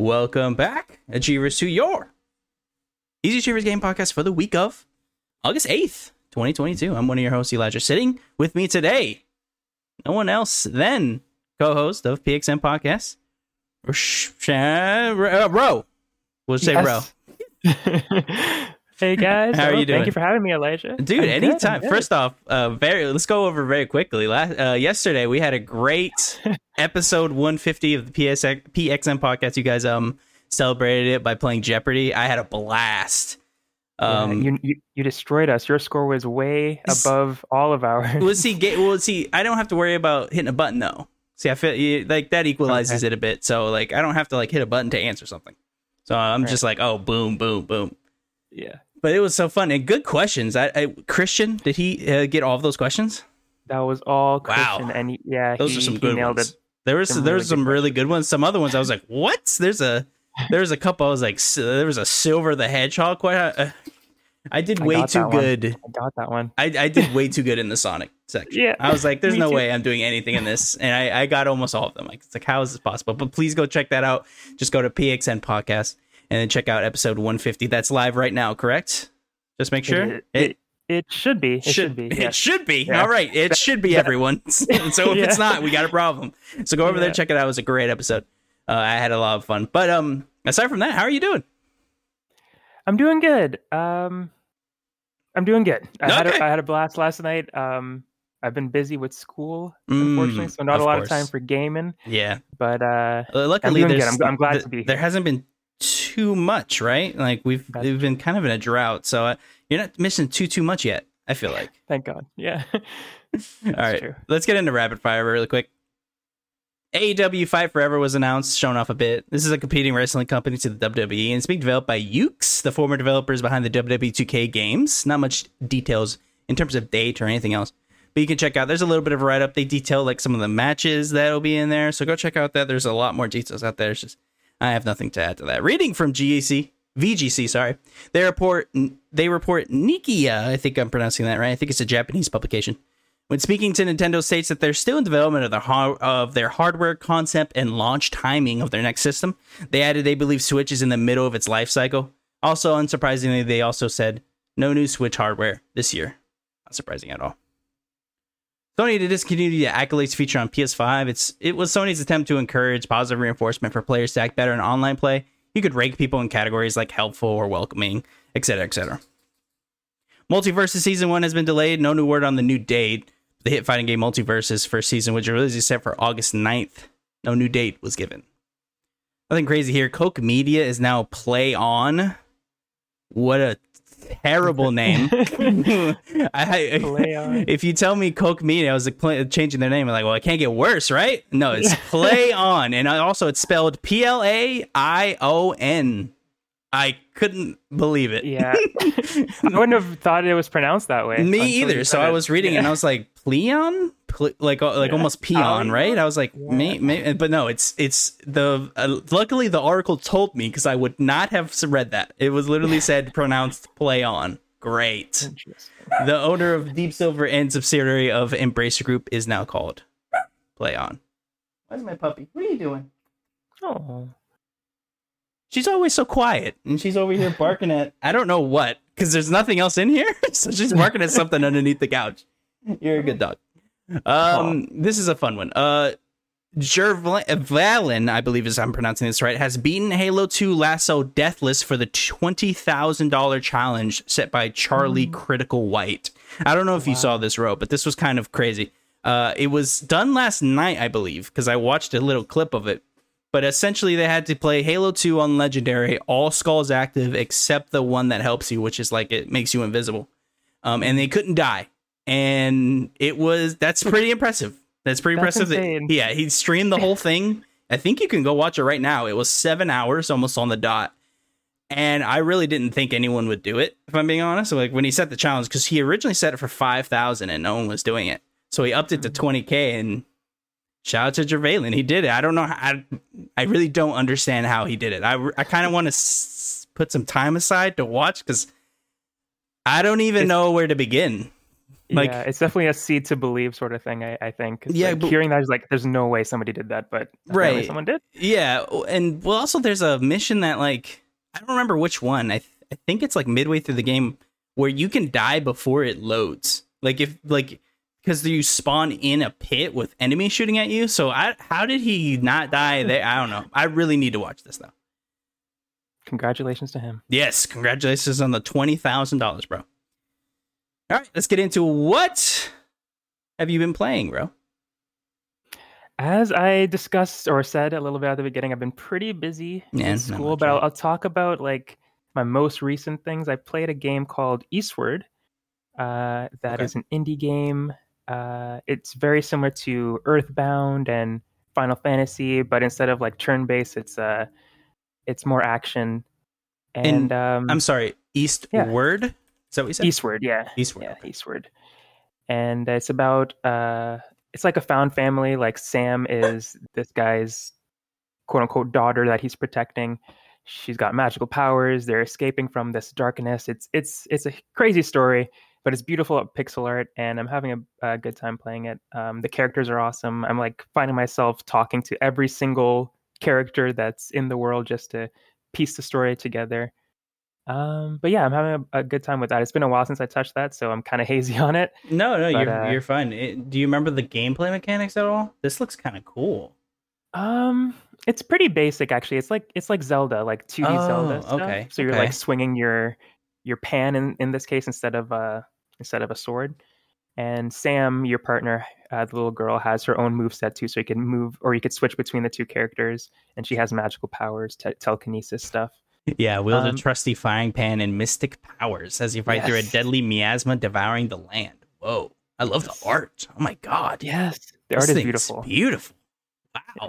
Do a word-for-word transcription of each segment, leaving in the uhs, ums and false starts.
Welcome back, Achievers, to your Easy Achievers Game Podcast for the week of August eighth, twenty twenty-two. I'm one of your hosts, Elijah. Sitting with me today, no one else than co-host of P X N Podcasts, Ro. We'll say yes. Ro. Hey, guys. How are you doing? Thank you for having me, Elijah. Dude, I'm anytime. Good, good. First off, uh, very. let's go over very quickly. Last, uh, yesterday, we had a great episode one fifty of the P S X, P X M podcast. You guys um celebrated it by playing Jeopardy. I had a blast. Um, yeah, you, you you destroyed us. Your score was way above all of ours. We'll see. Get, we'll see. I don't have to worry about hitting a button, though. See, I feel like that equalizes okay. it a bit. So, like, I don't have to, like, hit a button to answer something. So I'm right. just like, oh, boom, boom, boom. Yeah. But it was so fun and good questions. I, I Christian, did he uh, get all of those questions? That was all Christian. Wow. And he, yeah, those he, are some good ones. It. There was some there was really some good really good ones. Some other ones I was like, what? There's a there's a couple. I was like, there was a Silver the Hedgehog. Quite. Uh, I did I way too good. One. I got that one. I, I did way too good in the Sonic section. Yeah, I was like, there's no too. way I'm doing anything in this, and I, I got almost all of them. Like, it's like, how is this possible? But please go check that out. Just go to P X N Podcasts. And then check out episode one fifty. That's live right now, correct? Just make sure. It it, it should be. It should, should be. Yeah. It should be. Yeah. All right. It should be, everyone. So if yeah. it's not, we got a problem. So go over yeah. there, check it out. It was a great episode. Uh, I had a lot of fun. But um, aside from that, how are you doing? I'm doing good. Um, I'm doing good. I, okay. had a, I had a blast last night. Um, I've been busy with school, unfortunately, mm, so not a lot course. of time for gaming. Yeah. But uh, luckily, I'm, there's, I'm, I'm glad the, to be here. There hasn't been too much, right? Like we've gotcha. we've been kind of in a drought, so uh, you're not missing too too much yet, I feel like. Thank God. Yeah. All right, true. Let's get into rapid fire really quick. A E W Fight Forever was announced, shown off a bit. This is a competing wrestling company to the W W E, and it's being developed by Ukes, the former developers behind the W W E two K games. Not much details in terms of date or anything else, but you can check out. There's a little bit of a write-up. They detail like some of the matches that'll be in there, so go check out that. There's a lot more details out there. It's just I have nothing to add to that. Reading from G E C, V G C, sorry. They report they report Nikia, I think I'm pronouncing that right. I think it's a Japanese publication. When speaking to Nintendo, states that they're still in development of, the ho- of their hardware concept and launch timing of their next system. They added they believe Switch is in the middle of its life cycle. Also, unsurprisingly, they also said no new Switch hardware this year. Not surprising at all. Sony to discontinue the Accolades feature on P S five. It's It was Sony's attempt to encourage positive reinforcement for players to act better in online play. You could rank people in categories like helpful or welcoming, et cetera, et cetera. Multiversus Season one has been delayed. No new word on the new date. The hit fighting game Multiversus first season, which is set for August ninth. No new date was given. Nothing crazy here. Coke Media is now Play On. What a terrible name. I, I, if you tell me Coke Media, I was like play, changing their name. I'm like, well, it can't get worse, right? No, it's Play On, and also it's spelled P L A I O N. I couldn't believe it. Yeah, I wouldn't have thought it was pronounced that way. Me either. So I was reading yeah. and I was like, Pleon, Ple- like like yeah. almost peon, um, right? I was like, yeah. may, may, but no, it's it's the. Uh, luckily, the article told me because I would not have read that. It was literally said pronounced Play On. Great. The owner of Deep Silver and subsidiary of Embracer Group is now called Play On. Where's my puppy? What are you doing? Oh. She's always so quiet, and she's over here barking at, I don't know what, because there's nothing else in here, so she's barking at something underneath the couch. You're a good dog. Um, this is a fun one. Uh, Jervalen, I believe is I'm pronouncing this right, has beaten Halo two Lasso Deathless for the twenty thousand dollars challenge set by Charlie mm. Critical White. I don't know if wow. you saw this, Ro, but this was kind of crazy. Uh, it was done last night, I believe, because I watched a little clip of it. But essentially, they had to play Halo two on Legendary, all skulls active, except the one that helps you, which is like it makes you invisible. Um, and they couldn't die. And it was that's pretty impressive. That's pretty that's impressive. That, yeah, he streamed the whole thing. I think you can go watch it right now. It was seven hours almost on the dot. And I really didn't think anyone would do it, if I'm being honest. Like when he set the challenge, because he originally set it for five thousand and no one was doing it. So he upped it to twenty K and shout out to Jervalen. He did it. I don't know. I, I really don't understand how he did it. I, I kind of want to s- put some time aside to watch because I don't even it's, know where to begin. Like, yeah, it's definitely a see to believe sort of thing, I, I think. Yeah, like, but, hearing that is like, there's no way somebody did that, but right, someone did. Yeah, and well, also there's a mission that like I don't remember which one. I th- I think it's like midway through the game where you can die before it loads. Like if like because you spawn in a pit with enemies shooting at you. So I how did he not die there? I don't know. I really need to watch this though. Congratulations to him. Yes, congratulations on the twenty thousand dollars, bro. All right, let's get into what have you been playing, bro? As I discussed or said a little bit at the beginning, I've been pretty busy yeah, in school, but I'll, I'll talk about like my most recent things. I played a game called Eastward. Uh, that okay. is an indie game. Uh, it's very similar to Earthbound and Final Fantasy, but instead of like turn-based, it's uh, it's more action. And, and um, I'm sorry, Eastward. Yeah. Is that what you said? Eastward, yeah. Eastward. Yeah, okay. Eastward. And it's about, uh, it's like a found family. Like Sam is this guy's quote unquote daughter that he's protecting. She's got magical powers. They're escaping from this darkness. It's it's it's a crazy story, but it's beautiful at pixel art. And I'm having a, a good time playing it. Um, the characters are awesome. I'm like finding myself talking to every single character that's in the world just to piece the story together. Um, but yeah, I'm having a, a good time with that. It's been a while since I touched that, so I'm kind of hazy on it. No, no, but, you're uh, you're fine. It, do you remember the gameplay mechanics at all? This looks kind of cool. Um, it's pretty basic actually. It's like it's like Zelda, like two D oh, Zelda stuff. Okay. So you're okay. like swinging your your pan in, in this case instead of uh instead of a sword. And Sam, your partner, uh, the little girl, has her own moveset too, so you can move or you could switch between the two characters. And she has magical powers, te- telekinesis stuff. Yeah, wield um, a trusty frying pan and mystic powers as you fight yes. through a deadly miasma devouring the land. Whoa, I love yes. the art. Oh my god. Yes, the this art is beautiful. Beautiful. Wow. Yeah.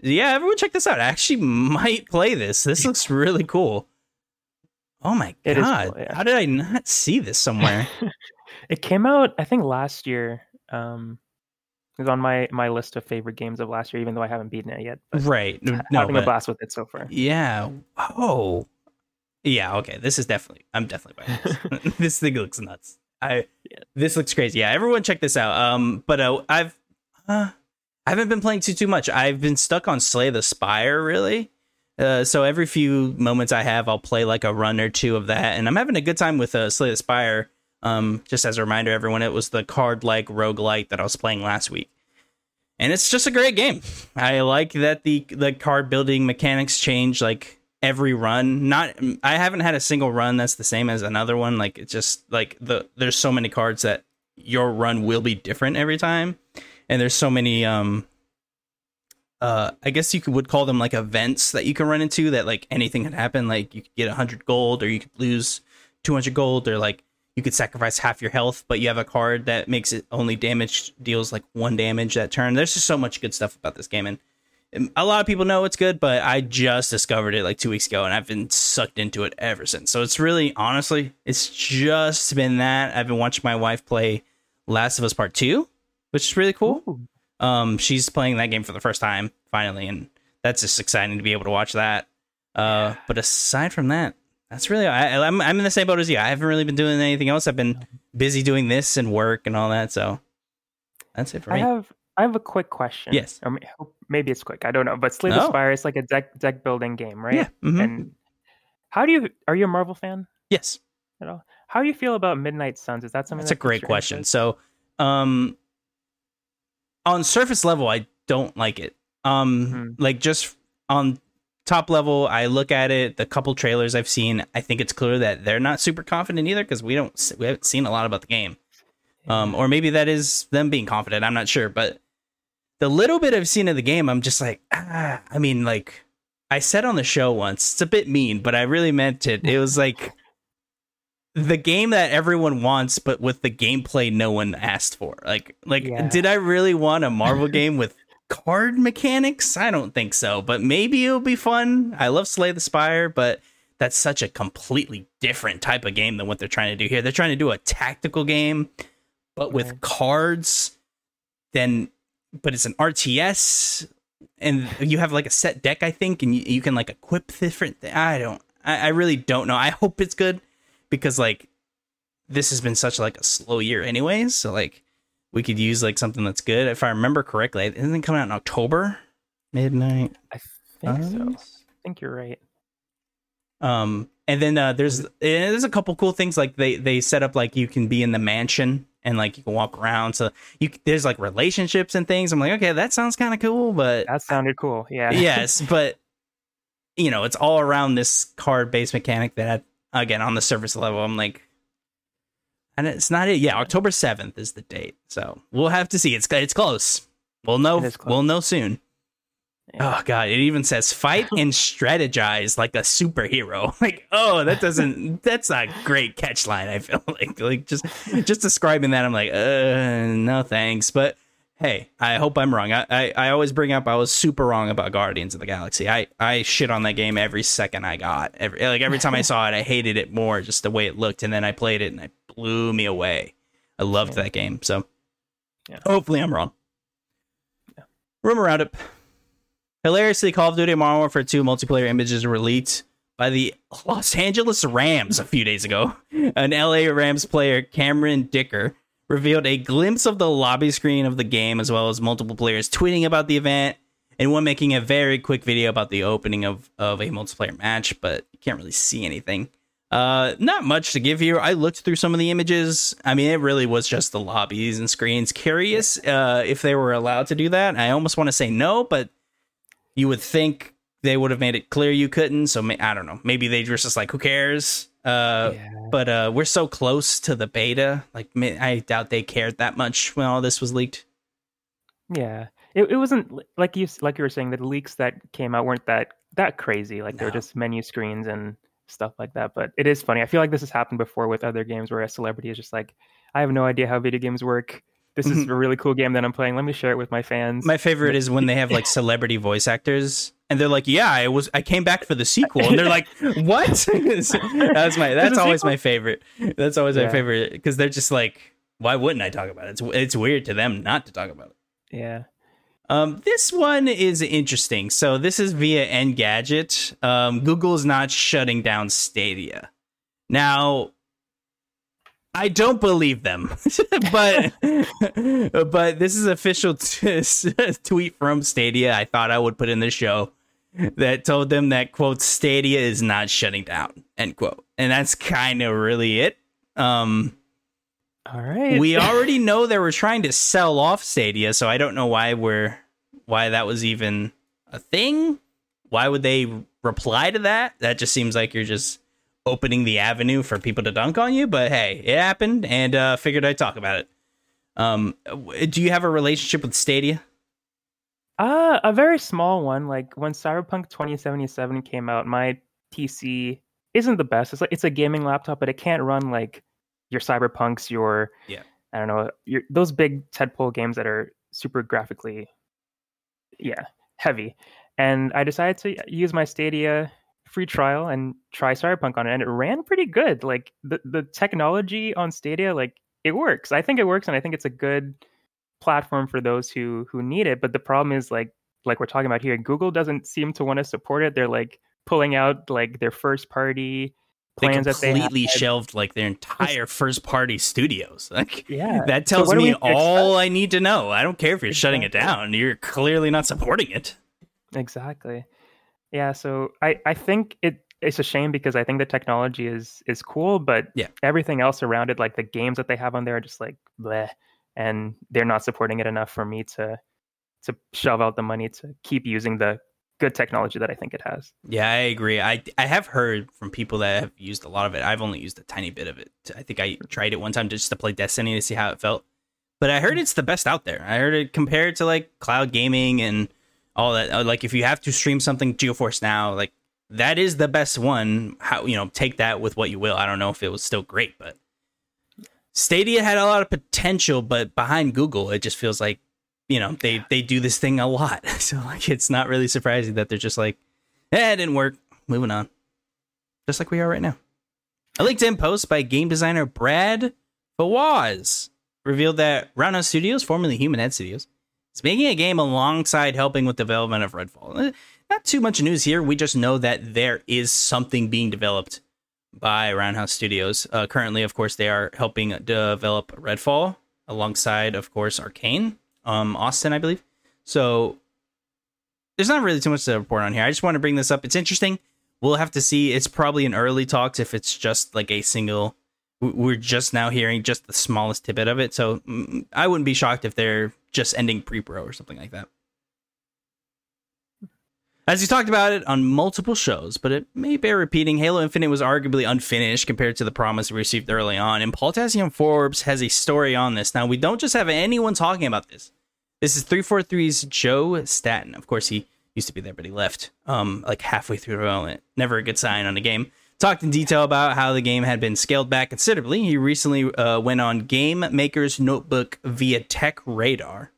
yeah, everyone check this out. I actually might play this. This looks really cool. Oh my god. It is cool, yeah. How did I not see this somewhere? It came out, I think, last year. Um, it was on my, my list of favorite games of last year, even though I haven't beaten it yet. But right. No, having but, a blast with it so far. Yeah. Oh. Yeah. Okay. This is definitely. I'm definitely buying this. This thing looks nuts. I. Yeah. This looks crazy. Yeah. Everyone, check this out. Um. But uh, I've. Uh, I haven't been playing too too much. I've been stuck on Slay the Spire really. Uh. So every few moments I have, I'll play like a run or two of that, and I'm having a good time with uh, Slay the Spire. Um, just as a reminder, everyone, it was the card-like roguelite that I was playing last week. And it's just a great game. I like that the, the card-building mechanics change, like, every run. Not, I haven't had a single run that's the same as another one. Like, it's just, like, the there's so many cards that your run will be different every time. And there's so many, um, uh, I guess you could, would call them, like, events that you can run into that, like, anything could happen. Like, you could get one hundred gold, or you could lose two hundred gold, or, like, you could sacrifice half your health, but you have a card that makes it only damage deals like one damage that turn. There's just so much good stuff about this game, and a lot of people know it's good, but I just discovered it like two weeks ago, and I've been sucked into it ever since. So it's really, honestly, it's just been that. I've been watching my wife play Last of Us Part Two, which is really cool. Ooh. Um, she's playing that game for the first time, finally, and that's just exciting to be able to watch that. Uh, yeah. But aside from that, that's really, I, I'm I'm in the same boat as you. I haven't really been doing anything else. I've been busy doing this and work and all that. So that's it for me. I have I have a quick question. Yes. Or maybe it's quick. I don't know. But Slay the Spire is like a deck deck building game, right? Yeah. Mm-hmm. And how do you, are you a Marvel fan? Yes. At all? How do you feel about Midnight Suns? Is that something that's, that's a great question. Interest? So um, on surface level, I don't like it. Um, mm-hmm. Like just on top level, I look at it, the couple trailers I've seen, I think it's clear that they're not super confident either, because we don't we haven't seen a lot about the game. Um, or maybe that is them being confident, I'm not sure. But the little bit I've seen of the game, I'm just like, ah, I mean, like I said on the show once, it's a bit mean, but I really meant it. It was like the game that everyone wants, but with the gameplay no one asked for. Like, like yeah. did I really want a Marvel game with card mechanics? I don't think so, but maybe it'll be fun. I love Slay the Spire, but that's such a completely different type of game than what they're trying to do here. They're trying to do a tactical game, but with okay. cards, then, but it's an R T S, and you have like a set deck, I think, and you, you can like equip different. Th- I don't, I, I really don't know. I hope it's good, because like this has been such like a slow year anyways. So like we could use like something that's good. If I remember correctly, isn't it coming out in October? Midnight. I think uh, so. I think you're right. Um, and then uh, there's there's a couple cool things like they they set up like you can be in the mansion and like you can walk around. So you there's like relationships and things. I'm like, okay, that sounds kind of cool, but that sounded cool. Yeah. Yes, but you know, it's all around this card-based mechanic that I, again on the surface level, I'm like, and it's not it. Yeah, October seventh is the date, so we'll have to see. It's it's close. We'll know. Close. We'll know soon. Yeah. Oh god, it even says fight and strategize like a superhero. Like, oh, that doesn't that's a great catch line, I feel like. Like just just describing that, I'm like, uh no thanks. But hey, I hope I'm wrong. I, I, I always bring up I was super wrong about Guardians of the Galaxy. I, I shit on that game every second I got. Every like every time I saw it, I hated it more, just the way it looked, and then I played it and it blew me away. I loved yeah. that game. So yeah. Hopefully I'm wrong. Yeah. Rumor roundup. Hilariously, Call of Duty Modern Warfare two multiplayer images were leaked by the Los Angeles Rams a few days ago. An L A Rams player, Cameron Dicker, revealed a glimpse of the lobby screen of the game, as well as multiple players tweeting about the event, and one making a very quick video about the opening of, of a multiplayer match, but you can't really see anything. Uh, not much to give here. I looked through some of the images. I mean, it really was just the lobbies and screens. Curious uh, if they were allowed to do that. I almost want to say no, but you would think they would have made it clear you couldn't. So may, I don't know. Maybe they were just like, who cares? Uh, yeah. But uh, we're so close to the beta. Like, I doubt they cared that much when all this was leaked. Yeah, it it wasn't like you like you were saying, the leaks that came out weren't that that crazy. Like no. They were just menu screens and stuff like that. But it is funny. I feel like this has happened before with other games where a celebrity is just like, I have no idea how video games work. This is a really cool game that I'm playing. Let me share it with my fans. My favorite is when they have like celebrity voice actors and they're like, yeah, I was, I came back for the sequel. And they're like, what? that's my, that's always my favorite. That's always yeah. my favorite. Cause they're just like, why wouldn't I talk about it? It's, it's weird to them not to talk about it. Yeah. Um, this one is interesting. So this is via Engadget. Um, Google is not shutting down Stadia. Now, I don't believe them, but but this is official t- tweet from Stadia. I thought I would put in the show that told them that, quote, Stadia is not shutting down, end quote. And that's kind of really it. Um, All right. We already know they were trying to sell off Stadia, so I don't know why we're why that was even a thing. Why would they reply to that? That just seems like you're just opening the avenue for people to dunk on you, but hey, it happened, and uh figured I'd talk about it. Um do you have a relationship with Stadia? Uh a very small one. Like when Cyberpunk twenty seventy-seven came out, my P C isn't the best. It's like it's a gaming laptop, but it can't run like your Cyberpunks, your yeah, I don't know, your those big tentpole games that are super graphically yeah heavy. And I decided to use my Stadia free trial and try Cyberpunk on it, and it ran pretty good. Like the, the technology on Stadia, like it works. I think it works, and I think it's a good platform for those who who need it. But the problem is, like like we're talking about here, Google doesn't seem to want to support it. They're like pulling out like their first party plans that they completely that they shelved like their entire first party studios. Like yeah, that tells so me all I need to know. I don't care if you're exactly. shutting it down. You're clearly not supporting it. Exactly. Yeah, so I, I think it it's a shame because I think the technology is is cool, but yeah. everything else around it, like the games that they have on there, are just like bleh, and they're not supporting it enough for me to to shove out the money to keep using the good technology that I think it has. Yeah, I agree. I I have heard from people that have used a lot of it. I've only used a tiny bit of it. I think I tried it one time just to play Destiny to see how it felt, but I heard it's the best out there. I heard it compared to like cloud gaming and all that. Like if you have to stream something, GeForce Now, like that is the best one. How, you know, take that with what you will. I don't know if it was still great, but Stadia had a lot of potential, but behind Google, it just feels like, you know, they, they do this thing a lot. So like, it's not really surprising that they're just like, eh, it didn't work. Moving on. Just like we are right now. A LinkedIn post by game designer Brad Fawaz revealed that Roundhouse Studios, formerly Human Head Studios, it's making a game alongside helping with development of Redfall. Not too much news here. We just know that there is something being developed by Roundhouse Studios. Uh, currently, of course, they are helping develop Redfall alongside, of course, Arcane, um, Austin, I believe. So there's not really too much to report on here. I just want to bring this up. It's interesting. We'll have to see. It's probably in early talks if it's just like a single. We're just now hearing just the smallest tidbit of it. So I wouldn't be shocked if they're just ending pre-pro or something like that. As you talked about it on multiple shows, but it may bear repeating, Halo Infinite was arguably unfinished compared to the promise we received early on, and Paul Tassian Forbes has a story on this. Now, we don't just have anyone talking about this. This is three forty-three's Joe Staten. Of course, he used to be there, but he left um, like halfway through development. Never a good sign on a game. Talked in detail about how the game had been scaled back considerably. He recently uh, went on Game Maker's Notebook via Tech Radar.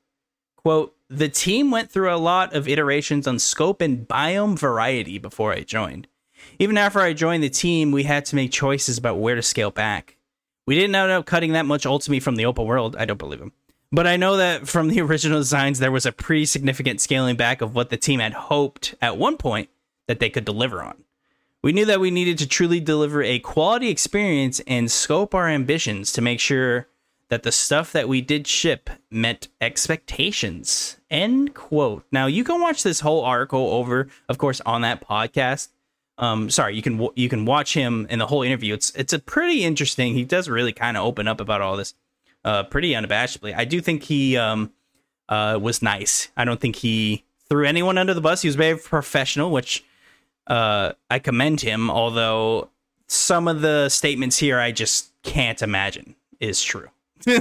Quote, the team went through a lot of iterations on scope and biome variety before I joined. Even after I joined the team, we had to make choices about where to scale back. We didn't end up cutting that much ultimately from the open world. I don't believe him. But I know that from the original designs, there was a pretty significant scaling back of what the team had hoped at one point that they could deliver on. We knew that we needed to truly deliver a quality experience and scope our ambitions to make sure that the stuff that we did ship met expectations, end quote. Now, you can watch this whole article over, of course, on that podcast. Um, sorry, you can you can watch him in the whole interview. It's it's a pretty interesting. He does really kind of open up about all this uh, pretty unabashedly. I do think he um, uh, was nice. I don't think he threw anyone under the bus. He was very professional, which uh, I commend him, although some of the statements here I just can't imagine is true.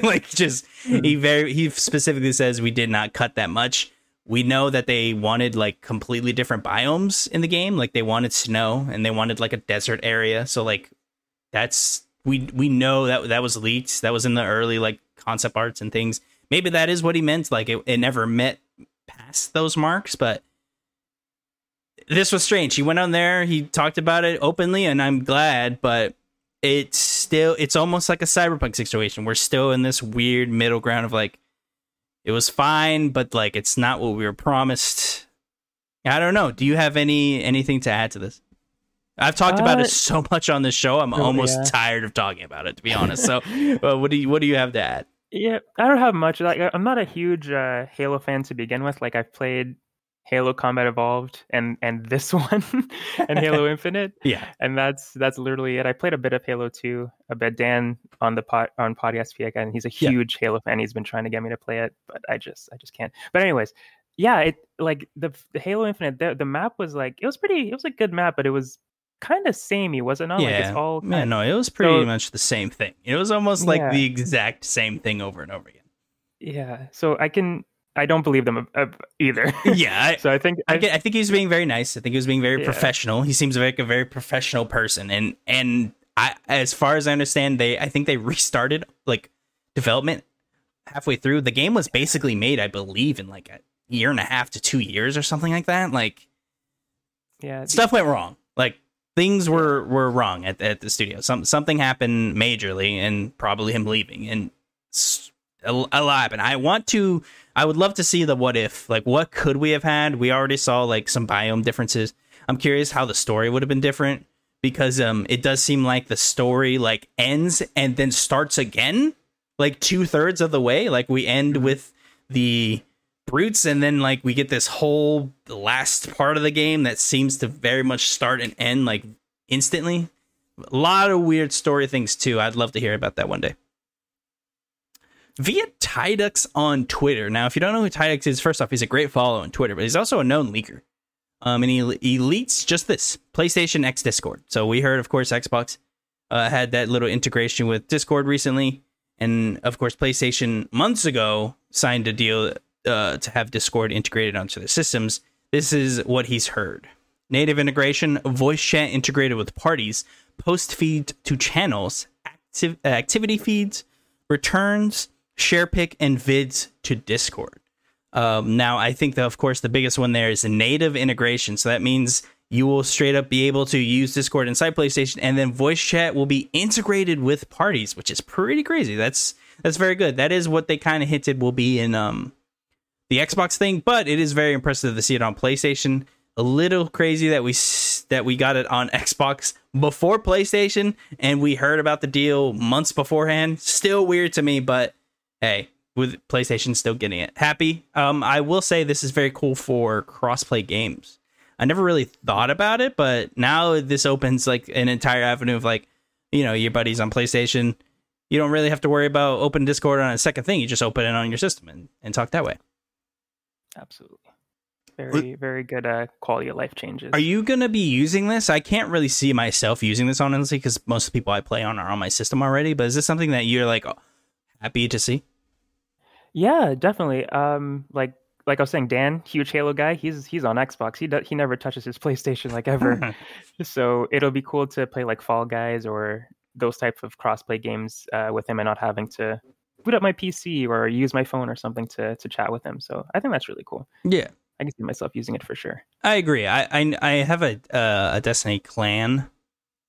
Like, just he very he specifically says we did not cut that much. We know that they wanted like completely different biomes in the game. Like, they wanted snow and they wanted like a desert area. So like that's we we know that that was leaked. That was in the early like concept arts and things. Maybe that is what he meant. Like it, it never met past those marks. But this was strange. He went on there. He talked about it openly, and I'm glad. But it's still it's almost like a Cyberpunk situation. We're still in this weird middle ground of like it was fine, but like it's not what we were promised. I don't know. Do you have any anything to add to this? I've talked uh, about it so much on this show. I'm oh, almost yeah. tired of talking about it, to be honest. So well, what do you what do you have to add? Yeah, I don't have much. Like, I'm not a huge uh, Halo fan to begin with. Like, I've played Halo Combat Evolved and and this one and Halo Infinite. Yeah. And that's that's literally it. I played a bit of Halo two, a bit. Dan on the pod on podcast P X N, and he's a huge yeah. Halo fan. He's been trying to get me to play it, but I just I just can't. But anyways, yeah, it like the, the Halo Infinite, the, the map was like it was pretty it was a good map, but it was kind of samey, wasn't it? Yeah. Like, it's all kinda, yeah, no, it was pretty so, much the same thing. It was almost like yeah. the exact same thing over and over again. Yeah. So I can I don't believe them either. Yeah. I, so I think I, I think he was being very nice. I think he was being very yeah. professional. He seems like a very professional person. And and I, as far as I understand, they I think they restarted like development halfway through. The game was basically made, I believe, in like a year and a half to two years or something like that. Like, yeah, stuff went wrong. Like things were, were wrong at at the studio. Some something happened majorly, and probably him leaving and a, a lot happened. I want to. I would love to see the what if, like what could we have had? We already saw like some biome differences. I'm curious how the story would have been different, because um, it does seem like the story like ends and then starts again, like two thirds of the way. Like we end with the brutes, and then like we get this whole last part of the game that seems to very much start and end like instantly. A lot of weird story things too. I'd love to hear about that one day. Via Tydux on Twitter. Now, if you don't know who Tydux is, first off, he's a great follow on Twitter, but he's also a known leaker. Um, and he, he leaks just this, PlayStation X Discord. So we heard, of course, Xbox uh, had that little integration with Discord recently. And, of course, PlayStation months ago signed a deal uh, to have Discord integrated onto their systems. This is what he's heard. Native integration, voice chat integrated with parties, post feed to channels, active, activity feeds, returns, share pick and vids to Discord. Um, now, I think that, of course, the biggest one there is native integration. So that means you will straight up be able to use Discord inside PlayStation, and then voice chat will be integrated with parties, which is pretty crazy. That's that's very good. That is what they kind of hinted will be in um, the Xbox thing, but it is very impressive to see it on PlayStation. A little crazy that we that we got it on Xbox before PlayStation, and we heard about the deal months beforehand. Still weird to me, but hey, with PlayStation still getting it. Happy. Um, I will say this is very cool for cross-play games. I never really thought about it, but now this opens like an entire avenue of like, you know, your buddies on PlayStation. You don't really have to worry about open Discord on a second thing. You just open it on your system and, and talk that way. Absolutely. Very, very good uh, quality of life changes. Are you going to be using this? I can't really see myself using this, honestly, because most of the people I play on are on my system already. But is this something that you're like happy to see? Yeah, definitely. Um, like, Like I was saying, Dan, huge Halo guy. He's he's on Xbox. He does, he never touches his PlayStation like ever. So it'll be cool to play like Fall Guys or those types of cross-play games uh, with him, and not having to boot up my P C or use my phone or something to to chat with him. So I think that's really cool. Yeah, I can see myself using it for sure. I agree. I I, I have a uh, a Destiny clan,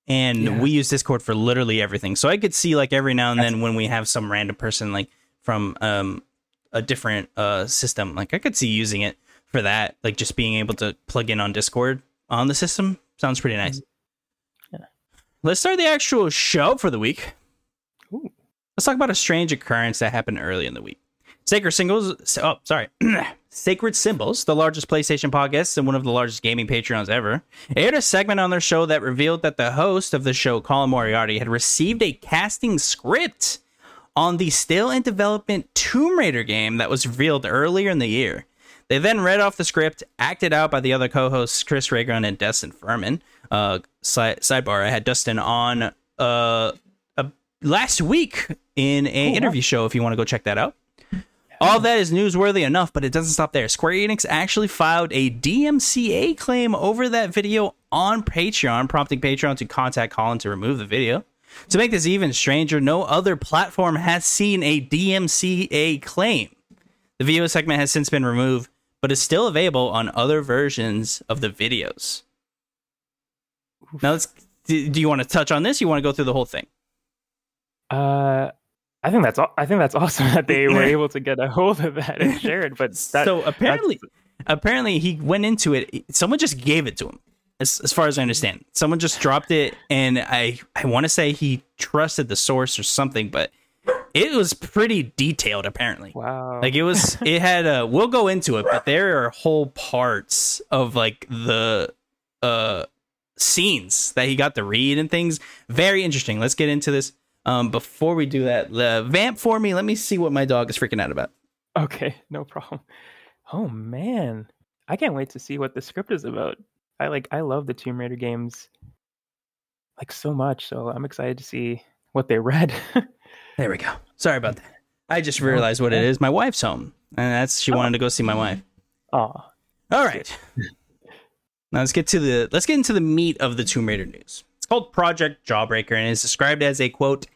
and yeah. we use Discord for literally everything. So I could see like every now and that's then cool. when we have some random person like from um. a different uh system, like I could see using it for that, like just being able to plug in on Discord on the system sounds pretty nice. Yeah. Let's start the actual show for the week. Ooh. Let's talk about a strange occurrence that happened early in the week. Sacred Singles oh sorry Sacred Symbols, the largest PlayStation podcast and one of the largest gaming Patreons ever, aired a segment on their show that revealed that the host of the show, Colin Moriarty, had received a casting script on the still-in-development Tomb Raider game that was revealed earlier in the year. They then read off the script, acted out by the other co-hosts, Chris Ragron and Dustin Furman. Uh, side, sidebar, I had Dustin on uh, uh, last week in an cool. interview show, if you want to go check that out. All that is newsworthy enough, but it doesn't stop there. Square Enix actually filed a D M C A claim over that video on Patreon, prompting Patreon to contact Colin to remove the video. To make this even stranger, no other platform has seen a D M C A claim. The video segment has since been removed, but is still available on other versions of the videos. Oof. Now, let's, do, do you want to touch on this? You want to go through the whole thing? Uh, I think that's I think that's awesome that they were able to get a hold of that and share it. But that, so apparently, apparently he went into it. Someone just gave it to him. As, as far as I understand, someone just dropped it, and I, I want to say he trusted the source or something, but it was pretty detailed, apparently. Wow. Like, it was, it had a, we'll go into it, but there are whole parts of, like, the uh, scenes that he got to read and things. Very interesting. Let's get into this. Um, before we do that, uh, vamp for me. Let me see what my dog is freaking out about. Okay, no problem. Oh, man. I can't wait to see what the script is about. I like I love the Tomb Raider games like so much, so I'm excited to see what they read. There we go. Sorry about that. I just realized what it is. My wife's home, and that's she oh. wanted to go see my wife. Oh, all right. Now let's get to the let's get into the meat of the Tomb Raider news. It's called Project Jawbreaker, and is described as a quote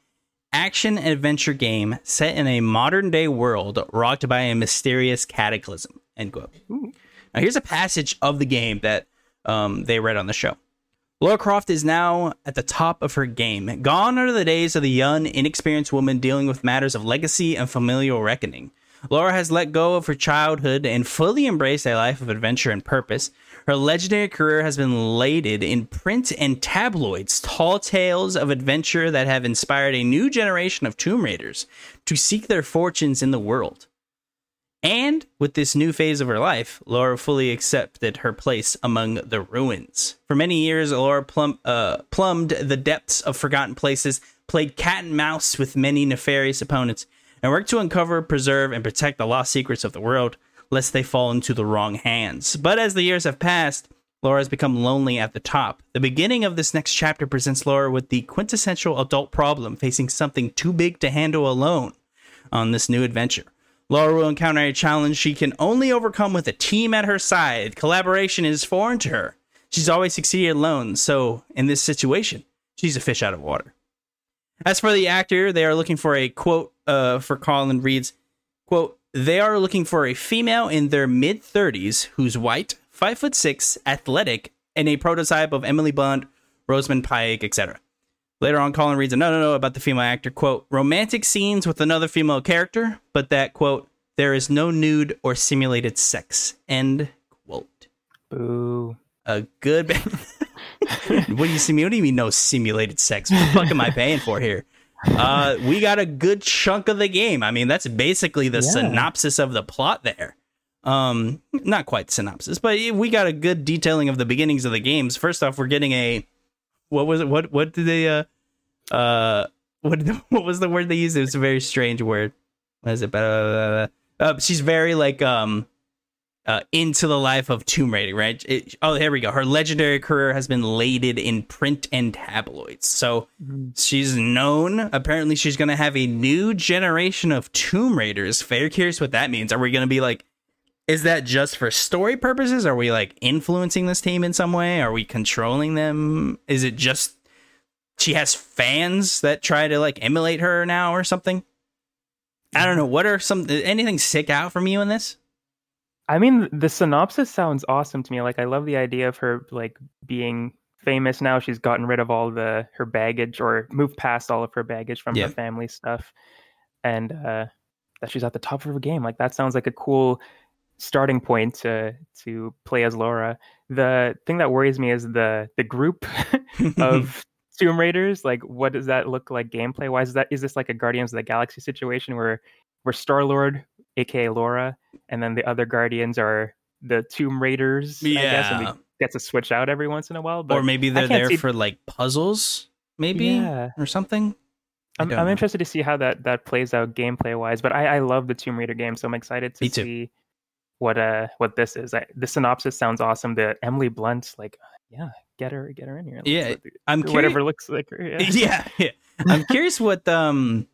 action adventure game set in a modern day world rocked by a mysterious cataclysm. End quote. Ooh. Now here's a passage of the game that. Um, they read on the show. Lara Croft is now at the top of her game. Gone are the days of the young, inexperienced woman dealing with matters of legacy and familial reckoning. Lara has let go of her childhood and fully embraced a life of adventure and purpose. Her legendary career has been lauded in print and tabloids, tall tales of adventure that have inspired a new generation of Tomb Raiders to seek their fortunes in the world. And with this new phase of her life, Lara fully accepted her place among the ruins. For many years, Lara plumb, uh, plumbed the depths of forgotten places, played cat and mouse with many nefarious opponents, and worked to uncover, preserve, and protect the lost secrets of the world, lest they fall into the wrong hands. But as the years have passed, Lara has become lonely at the top. The beginning of this next chapter presents Lara with the quintessential adult problem, facing something too big to handle alone on this new adventure. Lara will encounter a challenge she can only overcome with a team at her side. Collaboration is foreign to her. She's always succeeded alone, so in this situation, she's a fish out of water. As for the actor, they are looking for a quote uh, for Colin reads, quote, they are looking for a female in their mid-thirties who's white, five foot six, athletic, and a prototype of Emily Blunt, Rosamund Pike, et cetera. Later on, Colin reads a no, no, no about the female actor, quote, romantic scenes with another female character, but that, quote, there is no nude or simulated sex, end quote. Boo. A good... What do you simulate? What do you mean no simulated sex? What the fuck am I paying for here? Uh, we got a good chunk of the game. I mean, that's basically the yeah. synopsis of the plot there. Um, not quite synopsis, but we got a good detailing of the beginnings of the games. First off, we're getting a what was it? What what did they uh uh what what was the word they used? It was a very strange word. What is it? Blah, blah, blah, blah. Uh, she's very like um uh into the life of Tomb Raider, right? It, oh, here we go. Her legendary career has been laded in print and tabloids, so mm-hmm. she's known. Apparently, she's gonna have a new generation of Tomb Raiders. Very curious what that means. Are we gonna be like? Is that just for story purposes? Are we like influencing this team in some way? Are we controlling them? Is it just she has fans that try to like emulate her now or something? I don't know. What are some anything stick out from you in this? I mean, the synopsis sounds awesome to me. Like, I love the idea of her like being famous now. She's gotten rid of all the her baggage or moved past all of her baggage from yeah. her family stuff, and uh, that she's at the top of her game. Like, that sounds like a cool starting point to to play as Lara. The thing that worries me is the the group of Tomb Raiders. Like, what does that look like gameplay wise? Is that is this like a Guardians of the Galaxy situation where where Star-Lord, aka Lara, and then the other Guardians are the Tomb Raiders? Yeah, I guess, and we get to switch out every once in a while. But or maybe they're there see... for like puzzles, maybe yeah. or something. I'm, I'm interested to see how that that plays out gameplay wise. But I, I love the Tomb Raider game, so I'm excited to see what uh what this is. I, the synopsis sounds awesome. The Emily Blunt, like yeah get her get her in here. Let's yeah the, I'm curi- whatever looks like her. yeah yeah, yeah. I'm curious what um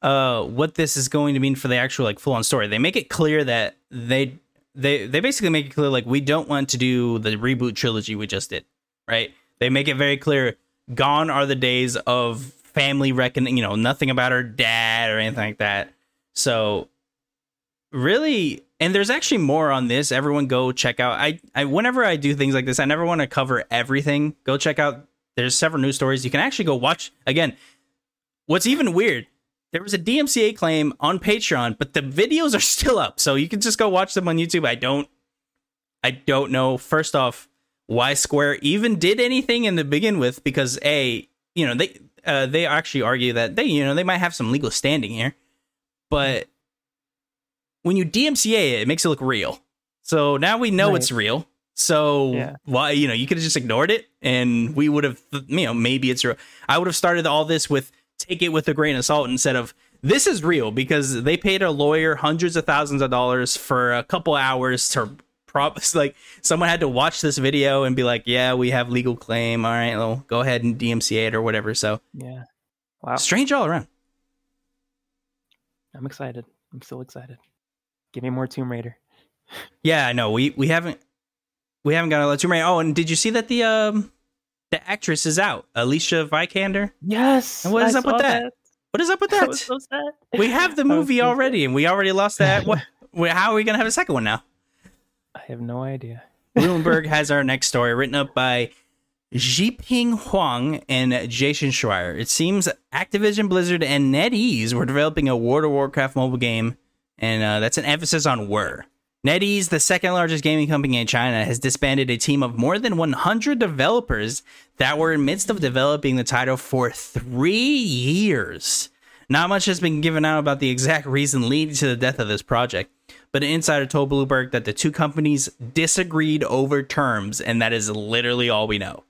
uh what this is going to mean for the actual like full-on story. They make it clear that they they they basically make it clear like, we don't want to do the reboot trilogy we just did, right? They make it very clear, gone are the days of family reckoning, you know, nothing about her dad or anything like that. So really, and there's actually more on this. Everyone go check out. I, I whenever I do things like this, I never want to cover everything. Go check out. There's several news stories. You can actually go watch. Again, what's even weird, there was a D M C A claim on Patreon, but the videos are still up. So you can just go watch them on YouTube. I don't I don't know, first off, why Square even did anything in the begin with, because A, you know, they uh, they actually argue that they, you know, they might have some legal standing here. But when you D M C A it, it makes it look real. So now we know right. it's real. So yeah. why, you know, you could have just ignored it and we would have, you know, maybe it's real. I would have started all this with take it with a grain of salt instead of this is real, because they paid a lawyer hundreds of thousands of dollars for a couple hours to prop. Like, someone had to watch this video and be like, yeah, we have legal claim. All right, well, go ahead and D M C A it or whatever. So yeah, wow, strange all around. I'm excited. I'm still excited. Give me more Tomb Raider. Yeah, I know. We we haven't we haven't got a lot of Tomb Raider. Oh, and did you see that the um the actress is out, Alicia Vikander? Yes. And what is I up with that? that? What is up with that? So sad. We have the movie already, and we already lost that. What? How are we gonna have a second one now? I have no idea. Bloomberg has our next story, written up by Jiping Huang and Jason Schreier. It seems Activision Blizzard and NetEase were developing a World of Warcraft mobile game. And uh, that's an emphasis on were. NetEase, the second largest gaming company in China, has disbanded a team of more than one hundred developers that were in the midst of developing the title for three years. Not much has been given out about the exact reason leading to the death of this project, but an insider told Bloomberg that the two companies disagreed over terms, and that is literally all we know.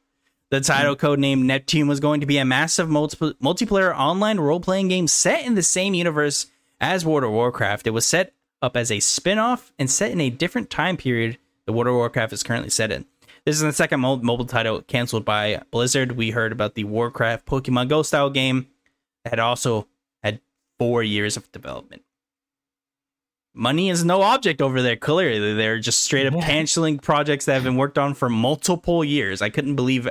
The title, codenamed Neptune, was going to be a massive multi- multiplayer online role-playing game set in the same universe as World of Warcraft. It was set up as a spin-off and set in a different time period the World of Warcraft is currently set in. This is the second mobile title canceled by Blizzard. We heard about the Warcraft Pokemon Go style game that had also had four years of development. Money is no object over there. Clearly, they're just straight up yeah. canceling projects that have been worked on for multiple years. I couldn't believe,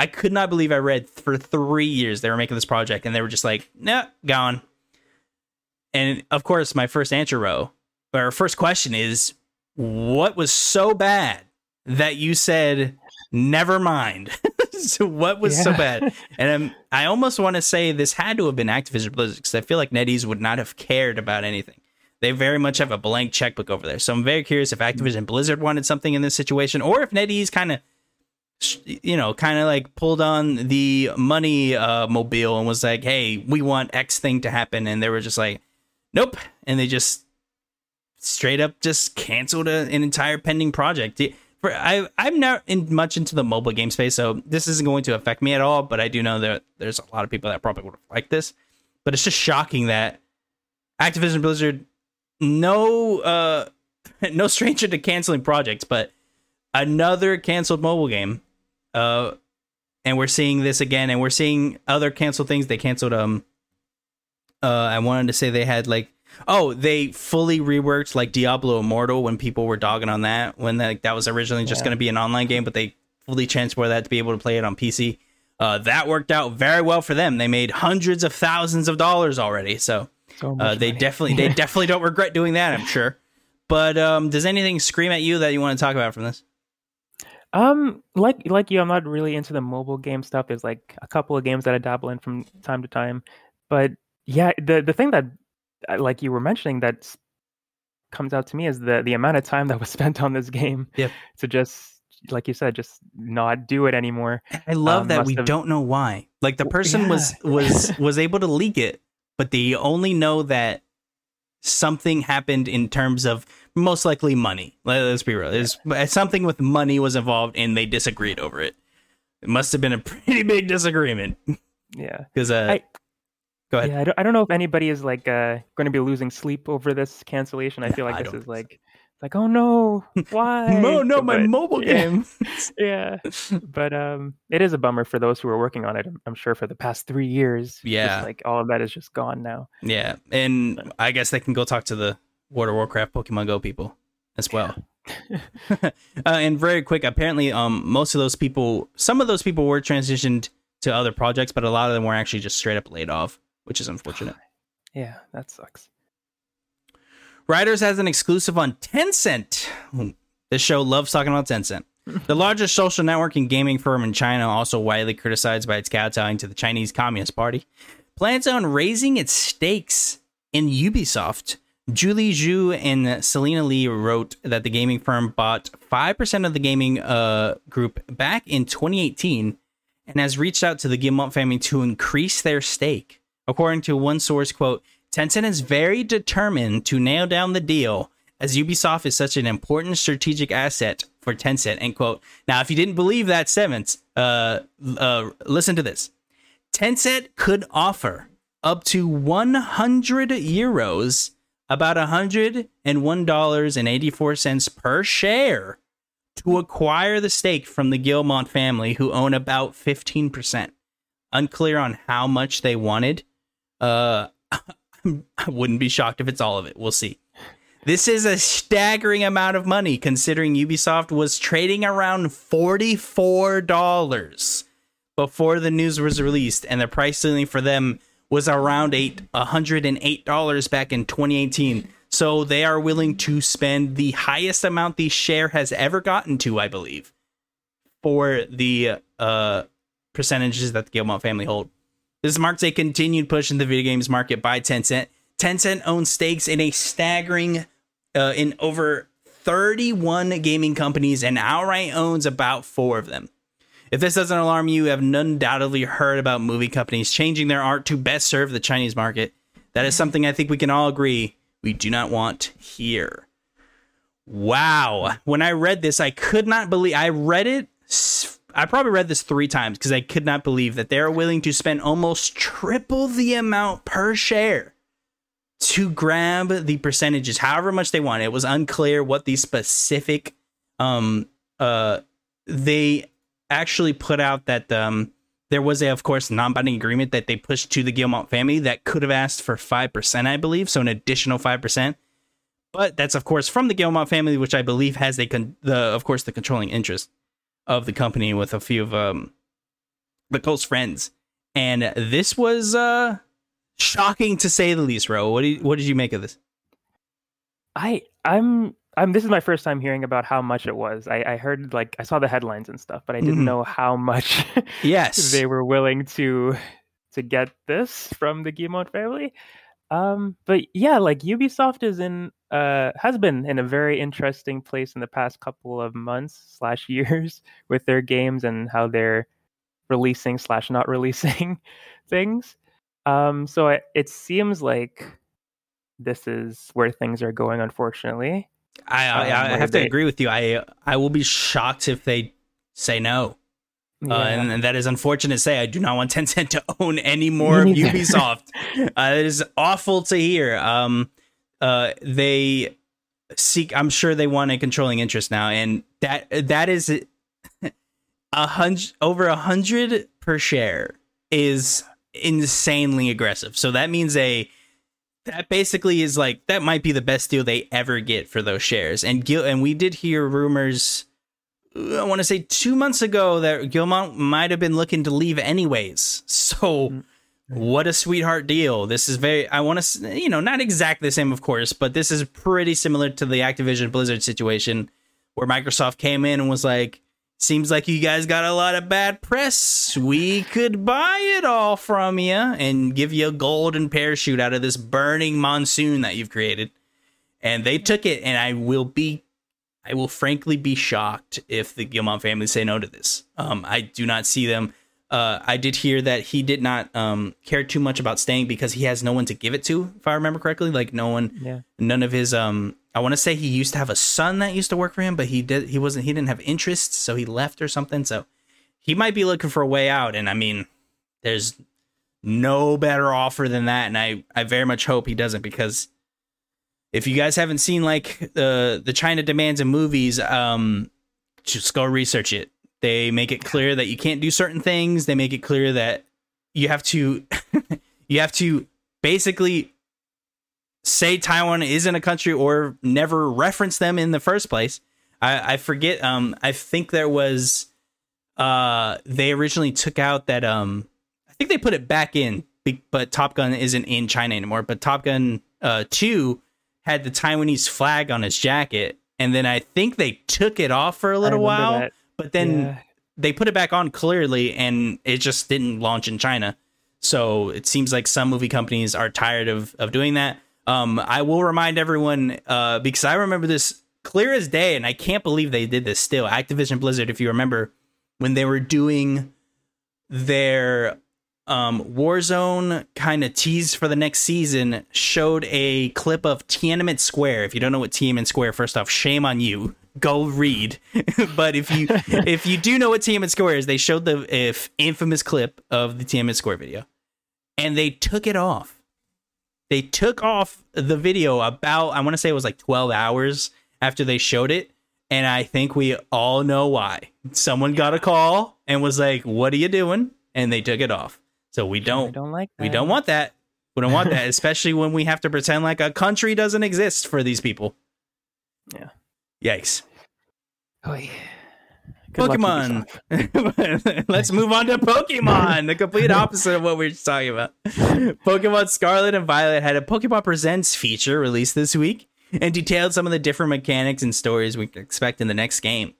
I could not believe I read for three years they were making this project and they were just like, nah, gone. And of course, my first answer row, or first question is, what was so bad that you said, never mind? So what was yeah. so bad? And I'm, I almost want to say this had to have been Activision Blizzard, because I feel like NetEase would not have cared about anything. They very much have a blank checkbook over there. So I'm very curious if Activision Blizzard wanted something in this situation, or if NetEase kind of you know, kind of like pulled on the money uh, mobile and was like, hey, we want X thing to happen. And they were just like, nope. And they just straight up just canceled a, an entire pending project. For I, I'm not in much into the mobile game space, so this isn't going to affect me at all. But I do know that there's a lot of people that probably would have liked this. But it's just shocking that Activision Blizzard, no, uh, no stranger to canceling projects, but another canceled mobile game. Uh, and we're seeing this again, and we're seeing other canceled things. They canceled, um, uh, I wanted to say they had like, oh, they fully reworked like Diablo Immortal when people were dogging on that, when like that was originally just yeah. going to be an online game, but they fully transferred that to be able to play it on P C. Uh, that worked out very well for them. They made hundreds of thousands of dollars already. So, so uh, they money. definitely, they definitely don't regret doing that, I'm sure. But, um, does anything scream at you that you want to talk about from this? Um, like, like you, I'm not really into the mobile game stuff. There's like a couple of games that I dabble in from time to time, but yeah, the, the thing that, like you were mentioning, that comes out to me is the, the amount of time that was spent on this game yep. to just, like you said, just not do it anymore. I love um, that we have... don't know why. Like the person yeah. was, was, was able to leak it, but they only know that something happened in terms of most likely money. Let's be real. It's something with money was involved and they disagreed over it. It must have been a pretty big disagreement. Yeah. Because uh, I, go ahead. Yeah, I don't, I don't know if anybody is like uh, going to be losing sleep over this cancellation. I feel like I this is like, so. like, oh no, why? no, no, but, my mobile yeah. game. yeah. But um, it is a bummer for those who were working on it, I'm sure, for the past three years. Yeah. Like all of that is just gone now. Yeah. And but. I guess they can go talk to the World of Warcraft, Pokemon Go people as well. Yeah. uh, and very quick, apparently, um, most of those people, some of those people were transitioned to other projects, but a lot of them were actually just straight up laid off, which is unfortunate. Yeah, that sucks. Riders has an exclusive on Tencent. This show loves talking about Tencent. The largest social network and gaming firm in China, also widely criticized by its kowtowing to the Chinese Communist Party, plans on raising its stakes in Ubisoft. Julie Zhu and Selena Lee wrote that the gaming firm bought five percent of the gaming uh, group back in twenty eighteen and has reached out to the Guillemot family to increase their stake. According to one source, quote, Tencent is very determined to nail down the deal as Ubisoft is such an important strategic asset for Tencent, end quote. Now, if you didn't believe that sentence, uh, uh, listen to this. Tencent could offer up to one hundred euros, about one hundred one dollars and eighty-four cents per share, to acquire the stake from the Guillemot family, who own about fifteen percent. Unclear on how much they wanted. Uh, I wouldn't be shocked if it's all of it. We'll see. This is a staggering amount of money, considering Ubisoft was trading around forty-four dollars before the news was released, and the price ceiling for them was around eight, one hundred eight dollars back in twenty eighteen. So they are willing to spend the highest amount the share has ever gotten to, I believe, for the uh, percentages that the Guillemot family hold. This marks a continued push in the video games market by Tencent. Tencent owns stakes in a staggering uh, in over thirty-one gaming companies and outright owns about four of them. If this doesn't alarm you, you have undoubtedly heard about movie companies changing their art to best serve the Chinese market. That is something I think we can all agree we do not want here. Wow. When I read this, I could not believe I read it. Sp- I probably read this three times because I could not believe that they're willing to spend almost triple the amount per share to grab the percentages, however much they want. It was unclear what the specific um, uh, they actually put out that um, there was, a, of course, non-binding agreement that they pushed to the Guillemot family that could have asked for five percent, I believe. So an additional five percent. But that's, of course, from the Guillemot family, which I believe has, the, con- the of course, the controlling interest of the company with a few of um, the close friends. And this was uh, shocking, to say the least, Ro. What, do you, what did you make of this? I, I'm, I'm, this is my first time hearing about how much it was. I, I heard, like, I saw the headlines and stuff, but I didn't mm-hmm. know how much yes. they were willing to to get this from the Guillemot family. Um, but yeah, like Ubisoft is in, uh, has been in a very interesting place in the past couple of months slash years with their games and how they're releasing slash not releasing things. Um, so it, it seems like this is where things are going, unfortunately. I I, um, I have they... to agree with you. I I will be shocked if they say no. Yeah. Uh, and, and that is unfortunate to say. I do not want Tencent to own any more of Ubisoft. uh, it is awful to hear. Um, uh, they seek. I'm sure they want a controlling interest now, and that that is a hundred over a hundred per share is insanely aggressive. So that means a that basically is like that might be the best deal they ever get for those shares. And Gil and we did hear rumors. I want to say two months ago that Guillemot might have been looking to leave anyways. So what a sweetheart deal. This is very, I want to, you know, not exactly the same, of course, but this is pretty similar to the Activision Blizzard situation where Microsoft came in and was like, seems like you guys got a lot of bad press. We could buy it all from you and give you a golden parachute out of this burning monsoon that you've created. And they took it, and I will be I will frankly be shocked if the Guillemot family say no to this. Um, I do not see them. Uh, I did hear that he did not um, care too much about staying because he has no one to give it to, if I remember correctly. Like no one, yeah. none of his. Um, I want to say he used to have a son that used to work for him, but he did. He wasn't. He didn't have interests, so he left or something. So he might be looking for a way out. And I mean, there's no better offer than that. And I, I very much hope he doesn't, because if you guys haven't seen like uh, the China demands in movies, um, just go research it. They make it clear that you can't do certain things. They make it clear that you have to you have to basically say Taiwan isn't a country or never reference them in the first place. I, I forget. Um, I think there was uh, they originally took out that. Um, I think they put it back in, but Top Gun isn't in China anymore. But Top Gun uh, two had the Taiwanese flag on his jacket, and then I think they took it off for a little while, that. but then yeah. they put it back on clearly, and it just didn't launch in China. So it seems like some movie companies are tired of, of doing that. Um, I will remind everyone, uh, because I remember this clear as day, and I can't believe they did this still. Activision Blizzard, if you remember, when they were doing their Um, Warzone kind of tease for the next season, showed a clip of Tiananmen Square. If you don't know what Tiananmen Square, first off, shame on you. Go read. But if you if you do know what Tiananmen Square is, they showed the if infamous clip of the Tiananmen Square video, and they took it off. They took off the video about, I want to say it was like twelve hours after they showed it, and I think we all know why. Someone got a call and was like, "What are you doing?" And they took it off. So we don't, don't like that. we don't want that. We don't want that, especially when we have to pretend like a country doesn't exist for these people. Yeah. Yikes. Oh, yeah. Pokemon. Let's move on to Pokemon, the complete opposite of what we were just talking about. Pokemon Scarlet and Violet had a Pokemon Presents feature released this week and detailed some of the different mechanics and stories we can expect in the next game.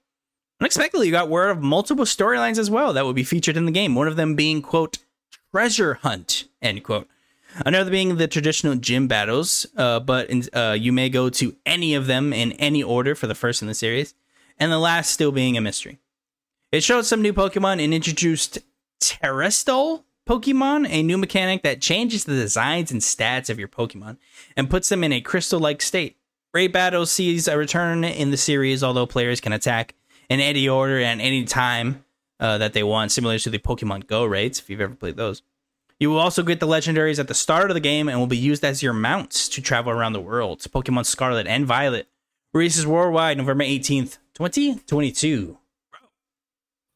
Unexpectedly, you got word of multiple storylines as well that will be featured in the game, one of them being, quote, treasure hunt, end quote. Another being the traditional gym battles, uh, but in, uh, you may go to any of them in any order for the first in the series, and the last still being a mystery. It showed some new Pokemon and introduced Terrestrial Pokemon, a new mechanic that changes the designs and stats of your Pokemon and puts them in a crystal-like state. Raid Battle sees a return in the series, although players can attack in any order and any time Uh, that they want, similar to the Pokemon Go raids, if you've ever played those. You will also get the legendaries at the start of the game and will be used as your mounts to travel around the world. Pokemon Scarlet and Violet releases worldwide November eighteenth, twenty twenty-two.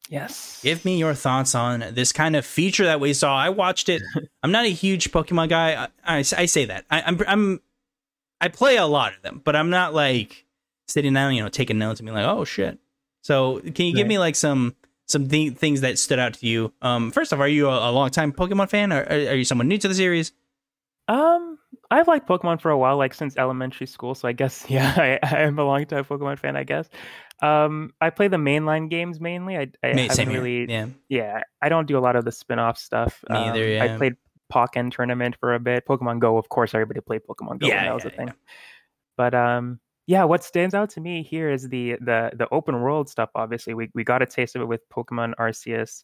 Yes. Give me your thoughts on this kind of feature that we saw. I watched it. I'm not a huge Pokemon guy. I, I, I say that. I, I'm I'm I play a lot of them, but I'm not like sitting down, you know, taking notes and being like, oh shit. So can you right. give me like some some th- things that stood out to you? Um, first off, are you a, a long-time Pokemon fan, or are, are you someone new to the series? Um, I've liked Pokemon for a while, like since elementary school, so I guess, yeah, I, I'm a long-time Pokemon fan, I guess. Um, I play the mainline games mainly. I, I haven't really... Yeah. yeah, I don't do a lot of the spin-off stuff. Me um, either, yeah. I played Pokken tournament for a bit. Pokemon Go, of course, everybody played Pokemon Go. Yeah, when that yeah, was a yeah. thing. But um, yeah, what stands out to me here is the the the open world stuff. Obviously, we we got a taste of it with Pokemon Arceus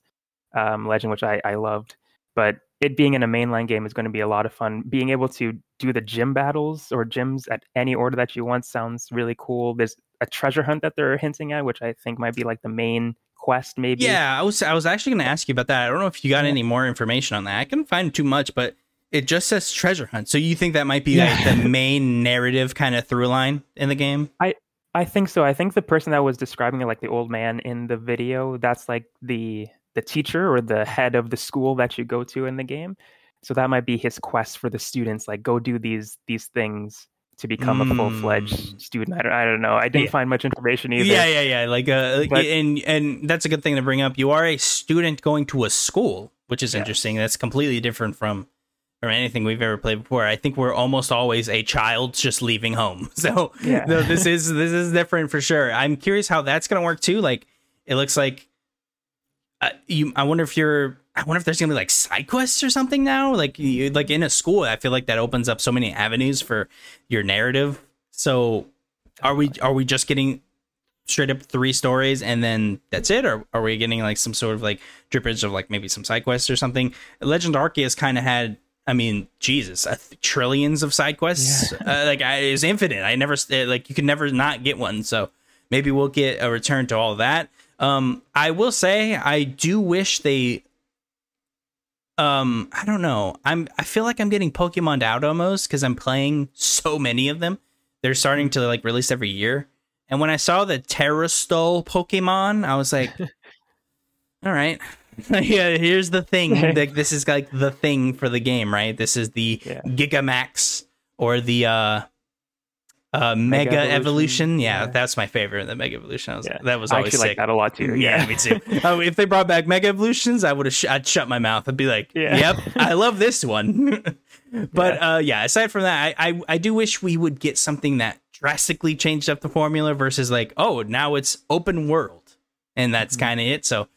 um, Legend, which I I loved. But it being in a mainline game is going to be a lot of fun. Being able to do the gym battles or gyms at any order that you want sounds really cool. There's a treasure hunt that they're hinting at, which I think might be like the main quest, maybe. Yeah, I was I was actually going to ask you about that. I don't know if you got yeah. any more information on that. I couldn't find too much, but it just says treasure hunt. So you think that might be yeah. like the main narrative kind of through line in the game? I, I think so. I think the person that was describing it, like the old man in the video, that's like the... the teacher or the head of the school that you go to in the game. So that might be his quest for the students, like go do these these things to become mm. a full-fledged student. I don't, I don't know. I didn't yeah. find much information either. Yeah, yeah, yeah. Like, uh, but, and and that's a good thing to bring up. You are a student going to a school, which is yeah. interesting. That's completely different from from anything we've ever played before. I think we're almost always a child just leaving home. So yeah. no, this is this is different for sure. I'm curious how that's going to work too. Like, it looks like. Uh, you, I wonder if you're. I wonder if there's gonna be like side quests or something now. Like, you, like in a school, I feel like that opens up so many avenues for your narrative. So, are we are we just getting straight up three stories and then that's it, or are we getting like some sort of like drippage of like maybe some side quests or something? Legend Arceus kind of had. I mean, Jesus, uh, trillions of side quests. Yeah. Uh, like I, it was infinite. I never like you could never not get one. So maybe we'll get a return to all of that. Um, I will say I do wish they, um, I don't know. I'm, I feel like I'm getting Pokemon'd out almost because I'm playing so many of them. They're starting to like release every year. And when I saw the Terrastole Pokemon, I was like, all right, yeah, here's the thing. Like, this is like the thing for the game, right? This is the yeah. Gigamax or the, uh, Uh, Mega, Mega Evolution, Evolution. Yeah, yeah, that's my favorite. The Mega Evolution, I was, yeah. that was always I actually sick. Like that a lot too. Yeah, yeah me too. Uh, if they brought back Mega Evolutions, I would have. Sh- I'd shut my mouth. I'd be like, yeah. "Yep, I love this one." But yeah. Uh, yeah, aside from that, I, I I do wish we would get something that drastically changed up the formula versus like, oh, now it's open world, and that's mm-hmm. kind of it. So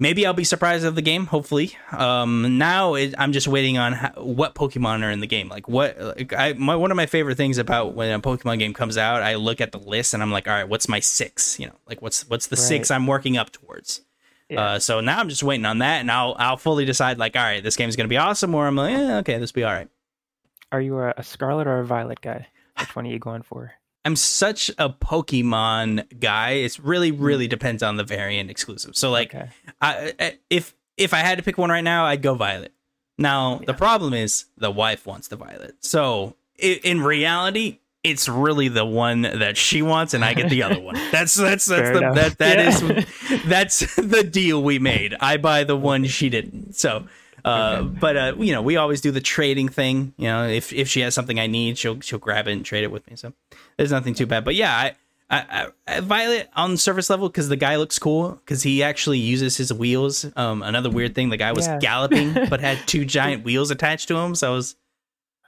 maybe I'll be surprised of the game. Hopefully, um, now it, I'm just waiting on how, what Pokemon are in the game. Like what? Like I my, one of my favorite things about when a Pokemon game comes out, I look at the list and I'm like, all right, what's my six? You know, like what's what's the right. six I'm working up towards? Yeah. Uh, so now I'm just waiting on that, and I'll I'll fully decide. Like, all right, this game's gonna be awesome, or I'm like, eh, okay, this will be all right. Are you a, a Scarlet or a Violet guy? Which one are you going for? I'm such a Pokemon guy. It's really, really depends on the variant exclusive. So, like, okay. I, if if I had to pick one right now, I'd go Violet. Now, yeah. the problem is the wife wants the Violet. So, it, in reality, it's really the one that she wants, and I get the other one. That's that's that's Fair the enough. that that yeah. is that's the deal we made. I buy the one she didn't. So. Uh, but, uh, you know, we always do the trading thing. You know, if, if she has something I need, she'll she'll grab it and trade it with me. So there's nothing too bad. But, yeah, I, I, I Violet on surface level because the guy looks cool because he actually uses his wheels. Um, another weird thing, the guy was yeah. galloping but had two giant wheels attached to him. So I was,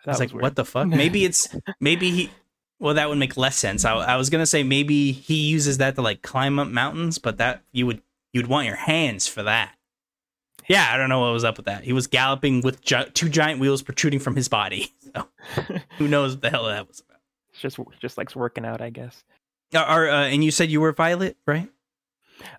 I was, was like, weird. What the fuck? Maybe it's maybe he. Well, that would make less sense. I, I was going to say maybe he uses that to like climb up mountains, but that you would you'd want your hands for that. Yeah, I don't know what was up with that. He was galloping with gi- two giant wheels protruding from his body. So who knows what the hell that was about? It's just just likes working out, I guess. Are, uh, and you said you were Violet, right?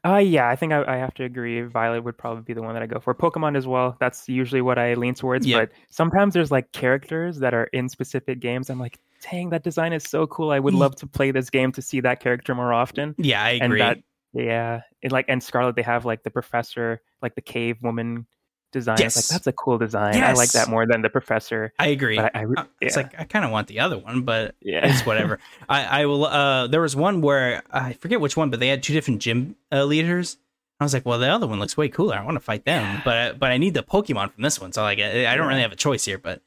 Uh, yeah, I think I, I have to agree. Violet would probably be the one that I go for. Pokemon as well. That's usually what I lean towards. Yeah. But sometimes there's like characters that are in specific games. I'm like, dang, that design is so cool. I would love to play this game to see that character more often. Yeah, I agree. And that, yeah, it like and Scarlet, they have like the professor, like the cave woman design. Yes. Like that's a cool design. Yes. I like that more than the professor. I agree. I, I, yeah. It's like I kind of want the other one, but yeah, it's whatever. I, I will. Uh, there was one where I forget which one, but they had two different gym uh, leaders. I was like, well, the other one looks way cooler. I want to fight them, but but I need the Pokemon from this one, so like I, I don't really have a choice here. But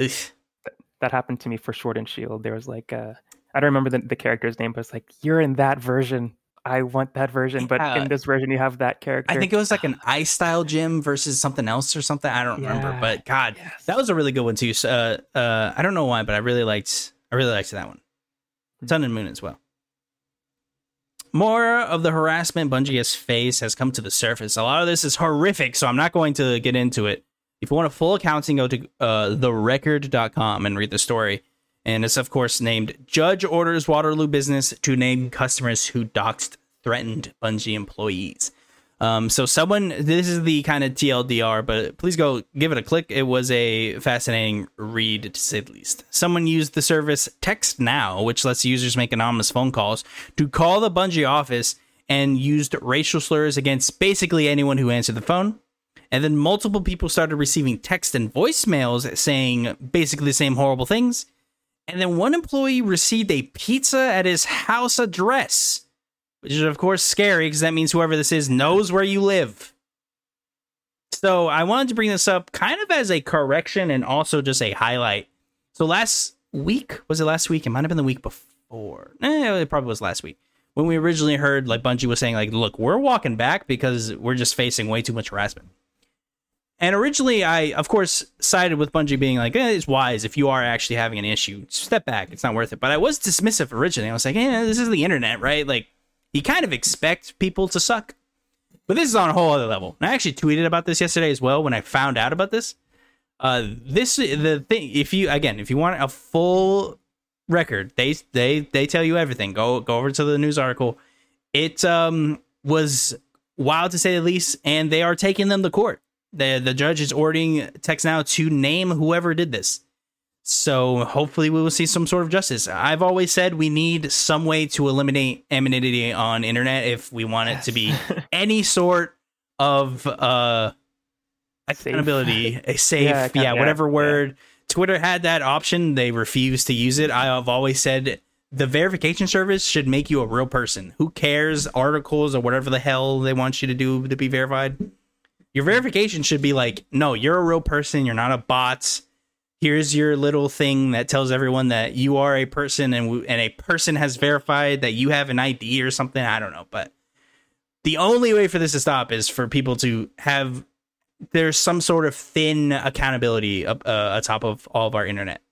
ugh. That happened to me for Sword and Shield. There was like uh, I don't remember the, the character's name, but it's like you're in that version. I want that version, but uh, in this version you have that character. I think it was like an ice style gym versus something else or something. I don't yeah. remember, but God, yes. that was a really good one too. So, uh, uh, I don't know why, but I really liked, I really liked that one. Mm-hmm. Sun and Moon as well. More of the harassment Bungie has faced has come to the surface. A lot of this is horrific, so I'm not going to get into it. If you want a full accounting, go to uh, the record dot com and read the story. And it's, of course, named Judge Orders Waterloo Business to Name Customers Who Doxed Threatened Bungie Employees. Um, so someone, this is the kind of T L D R, but please go give it a click. It was a fascinating read, to say the least. Someone used the service Text Now, which lets users make anonymous phone calls, to call the Bungie office and used racial slurs against basically anyone who answered the phone. And then multiple people started receiving text and voicemails saying basically the same horrible things. And then one employee received a pizza at his house address, which is, of course, scary because that means whoever this is knows where you live. So I wanted to bring this up kind of as a correction and also just a highlight. So last week, was it last week? It might have been the week before. Eh, it probably was last week. When we originally heard, like, Bungie was saying, like, look, we're walking back because we're just facing way too much harassment. And originally, I, of course, sided with Bungie being like, eh, it's wise. If you are actually having an issue, step back. It's not worth it. But I was dismissive originally. I was like, eh, this is the internet, right? Like, you kind of expect people to suck. But this is on a whole other level. And I actually tweeted about this yesterday as well when I found out about this. Uh, this the thing. If you, again, if you want a full record, they they they tell you everything. Go go over to the news article. It um was wild, to say the least, and they are taking them to court. The the judge is ordering Text Now to name whoever did this. So hopefully we will see some sort of justice. I've always said we need some way to eliminate anonymity on internet if we want yes. it to be any sort of uh, accountability, safe. a safe, yeah, account- yeah whatever yeah. word. Yeah. Twitter had that option. They refused to use it. I have always said the verification service should make you a real person. Who cares? Articles or whatever the hell they want you to do to be verified. Your verification should be like, no, you're a real person. You're not a bot. Here's your little thing that tells everyone that you are a person and we, and a person has verified that you have an I D or something. I don't know. But the only way for this to stop is for people to have there's some sort of thin accountability up, uh, atop of all of our internet.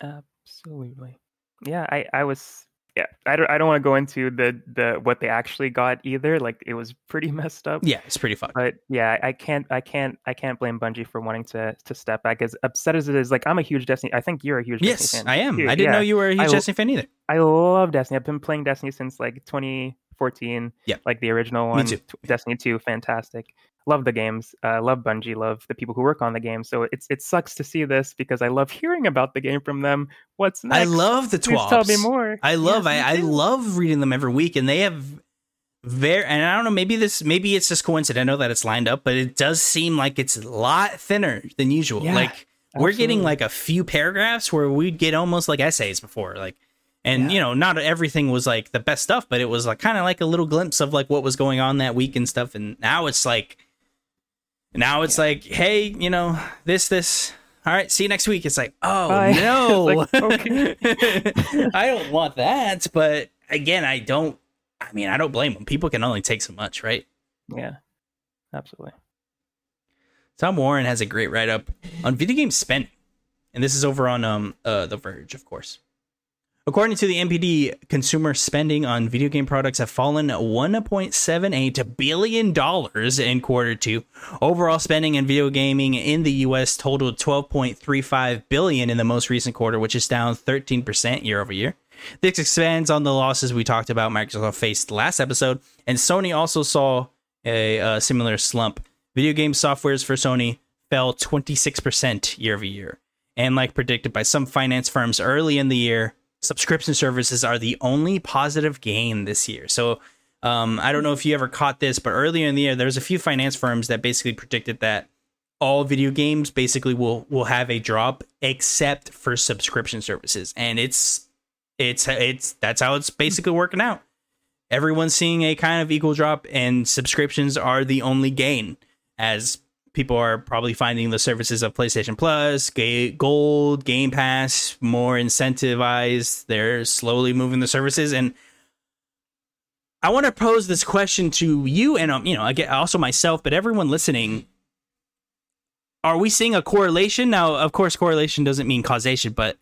Absolutely. Yeah, I, I was. Yeah, I don't I don't want to go into the, the what they actually got either. Like, it was pretty messed up. Yeah, it's pretty fucked. But yeah, I can't I can't I can't blame Bungie for wanting to to step back. As upset as it is, like, I'm a huge Destiny. I think you're a huge yes, Destiny fan. Yes, I am. Huge. I didn't yeah. know you were a huge I, Destiny fan either. I love Destiny. I've been playing Destiny since like twenty fourteen. Yeah. Like the original one. Me too. Destiny two, fantastic. Love the games. Uh, love Bungie. Love the people who work on the game. So it's it sucks to see this because I love hearing about the game from them. What's next? I love the twabs. Please tell me more. I love. Yes, I, I love reading them every week, and they have very. And I don't know. Maybe this. Maybe it's just coincidental that it's lined up, but it does seem like it's a lot thinner than usual. Yeah, like absolutely. We're getting like a few paragraphs where we'd get almost like essays before. Like, and yeah. you know, not everything was like the best stuff, but it was like kind of like a little glimpse of like what was going on that week and stuff. And now it's like. Now it's yeah. like, hey, you know, this, this. All right, see you next week. It's like, oh, Bye. no. Like, okay. I don't want that. But again, I don't. I mean, I don't blame them. People can only take so much, right? Yeah, absolutely. Tom Warren has a great write-up on video game spending. And this is over on um uh, The Verge, of course. According to the N P D, consumer spending on video game products have fallen one point seven eight billion dollars in quarter two. Overall spending in video gaming in the U S totaled twelve point three five billion dollars in the most recent quarter, which is down thirteen percent year over year. This expands on the losses we talked about Microsoft faced last episode, and Sony also saw a, a similar slump. Video game softwares for Sony fell twenty-six percent year over year. And like predicted by some finance firms early in the year, subscription services are the only positive gain this year. So um, I don't know if you ever caught this, but earlier in the year, there's a few finance firms that basically predicted that all video games basically will will have a drop except for subscription services. And it's it's it's that's how it's basically working out. Everyone's seeing a kind of equal drop, and subscriptions are the only gain, as people are probably finding the services of PlayStation Plus, Ga- Gold, Game Pass more incentivized. They're slowly moving the services, and I want to pose this question to you, and um, you know, again, also myself, but everyone listening: are we seeing a correlation? Now, of course, correlation doesn't mean causation, but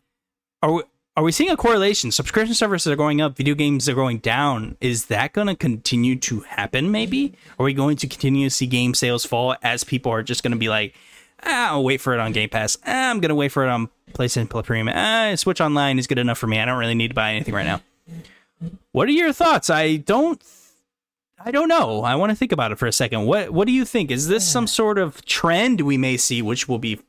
are we, Are we seeing a correlation? Subscription services are going up, video games are going down. Is that going to continue to happen, maybe? Are we going to continue to see game sales fall as people are just going to be like, ah, I'll wait for it on Game Pass. Ah, I'm going to wait for it on PlayStation Premium. Ah, Switch Online is good enough for me. I don't really need to buy anything right now. What are your thoughts? I don't... I don't know. I want to think about it for a second. What What do you think? Is this some sort of trend we may see, which will be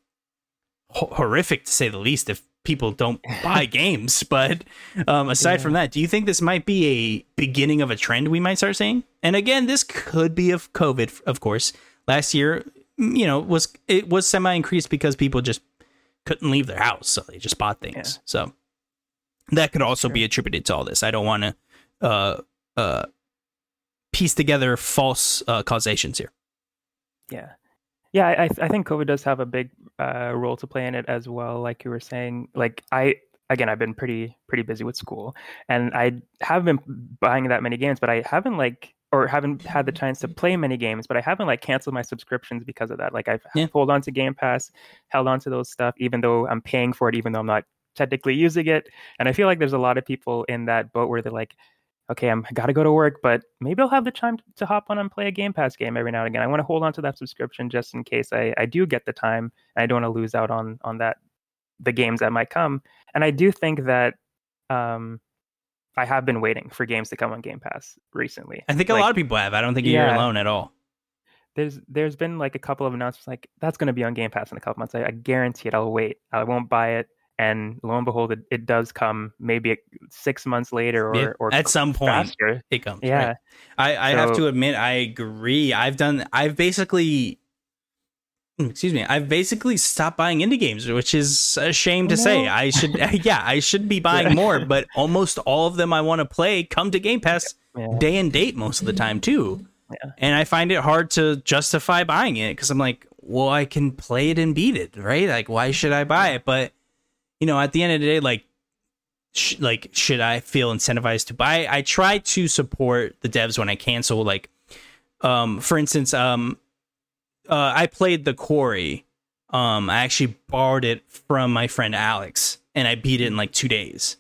ho- horrific to say the least if people don't buy games? But um, aside yeah. from that, do you think this might be a beginning of a trend we might start seeing? And again, this could be of COVID, of course. Last year, you know, was it was semi-increased because people just couldn't leave their house, so they just bought things. Yeah. So that could also sure. be attributed to all this. I don't want to... Uh, uh, piece together false uh, causations here. Yeah. Yeah, I I think COVID does have a big uh, role to play in it as well. Like you were saying, like I, again, I've been pretty, pretty busy with school and I haven't been buying that many games, but I haven't like, or haven't had the chance to play many games, but I haven't like canceled my subscriptions because of that. Like I've yeah. held on to Game Pass, held on to those stuff, even though I'm paying for it, even though I'm not technically using it. And I feel like there's a lot of people in that boat where they're like, okay, I'm, I got to go to work, but maybe I'll have the time to hop on and play a Game Pass game every now and again. I want to hold on to that subscription just in case I, I do get the time. And I don't want to lose out on on that the games that might come. And I do think that um, I have been waiting for games to come on Game Pass recently. I think like, a lot of people have. I don't think you're yeah, alone at all. There's There's been like a couple of announcements like, that's going to be on Game Pass in a couple months. I, I guarantee it. I'll wait. I won't buy it. And lo and behold, it, it does come maybe six months later or, or at some point faster. It comes. Yeah. Right? I, I so, have to admit, I agree. I've done, I've basically, excuse me, I've basically stopped buying indie games, which is a shame to no. say. I should, yeah, I should be buying yeah. more, but almost all of them I want to play come to Game Pass yeah. day and date most of the time too. Yeah. And I find it hard to justify buying it because I'm like, well, I can play it and beat it, right? Like, why should I buy it? But you know, at the end of the day, like, sh- like, should I feel incentivized to buy? I try to support the devs when I can. So, like, um, for instance, um, uh, I played The Quarry. Um, I actually borrowed it from my friend Alex, and I beat it in like two days.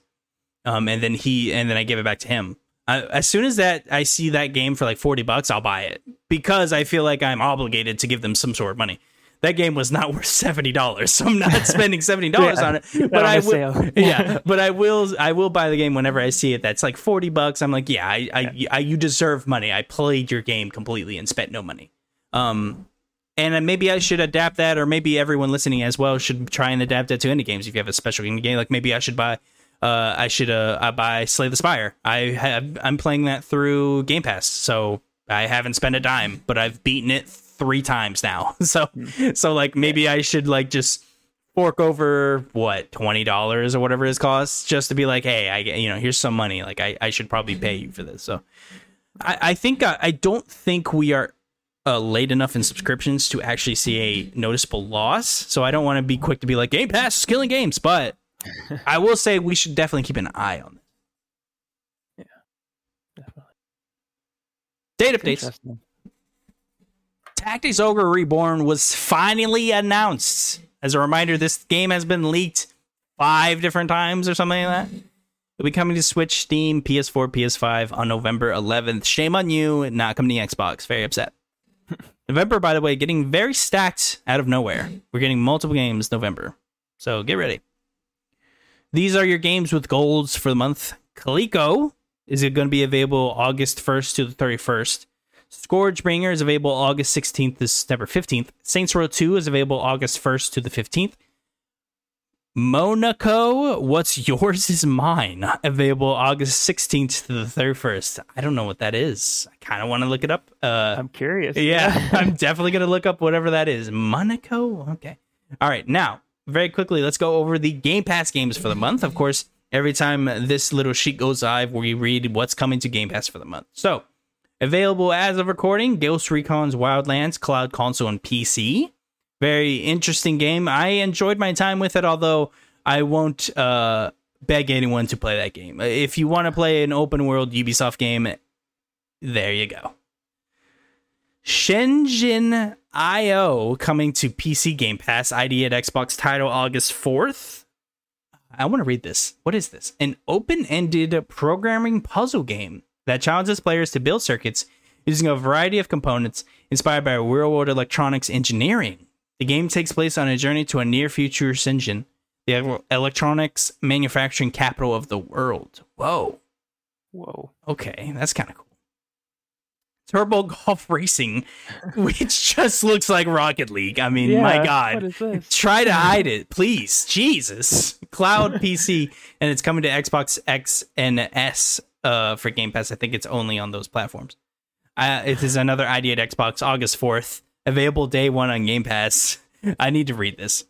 Um, and then he, and then I gave it back to him. I, as soon as that I see that game for like forty bucks, I'll buy it because I feel like I'm obligated to give them some sort of money. That game was not worth seventy dollars, so I'm not spending seventy dollars yeah, on it. But on I will, yeah. But I will, I will buy the game whenever I see it. That's like forty bucks. I'm like, yeah, I, I, yeah. I, you deserve money. I played your game completely and spent no money. Um, and maybe I should adapt that, or maybe everyone listening as well should try and adapt that to indie games. If you have a special indie game, like maybe I should buy, uh, I should, uh, I buy Slay the Spire. I have, I'm playing that through Game Pass, so I haven't spent a dime, but I've beaten it three times now. So, mm. so like maybe I should like just fork over what twenty dollars or whatever it costs just to be like, hey, I you know, here's some money. Like I, I should probably pay you for this. So I, I think I, I don't think we are uh, late enough in subscriptions to actually see a noticeable loss. So I don't want to be quick to be like Game Pass is killing games, but I will say we should definitely keep an eye on it. Yeah, definitely. Date That's updates. Tactics Ogre Reborn was finally announced. As a reminder, this game has been leaked five different times or something like that. It'll be coming to Switch, Steam, P S four, P S five on November eleventh. Shame on you, not coming to Xbox. Very upset. November, by the way, getting very stacked out of nowhere. We're getting multiple games November. So get ready. These are your games with golds for the month. Coleco is going to be available August first to the thirty-first. Scourgebringer is available August sixteenth to September fifteenth. Saints Row two is available August first to the fifteenth. Monaco, What's Yours Is Mine, available August sixteenth to the thirty-first. I don't know what that is. I kind of want to look it up. Uh, I'm curious. Yeah, I'm definitely going to look up whatever that is. Monaco? Okay. All right, now, very quickly, let's go over the Game Pass games for the month. Of course, every time this little sheet goes live, we read what's coming to Game Pass for the month. So, available as of recording, Ghost Recon's Wildlands, Cloud Console, and P C. Very interesting game. I enjoyed my time with it, although I won't uh, beg anyone to play that game. If you want to play an open-world Ubisoft game, there you go. Shenzhen I O coming to P C Game Pass, I D at Xbox, title August fourth. I want to read this. What is this? An open-ended programming puzzle game that challenges players to build circuits using a variety of components inspired by real-world electronics engineering. The game takes place on a journey to a near-future Shenzhen, the electronics manufacturing capital of the world. Whoa. Whoa. Okay, that's kind of cool. Turbo Golf Racing, which just looks like Rocket League. I mean, yeah, my God. Try to hide it, please. Jesus. Cloud P C, and it's coming to Xbox X and S uh, for Game Pass. I think it's only on those platforms. Uh, it is another I D at Xbox, August fourth. Available day one on Game Pass. I need to read this.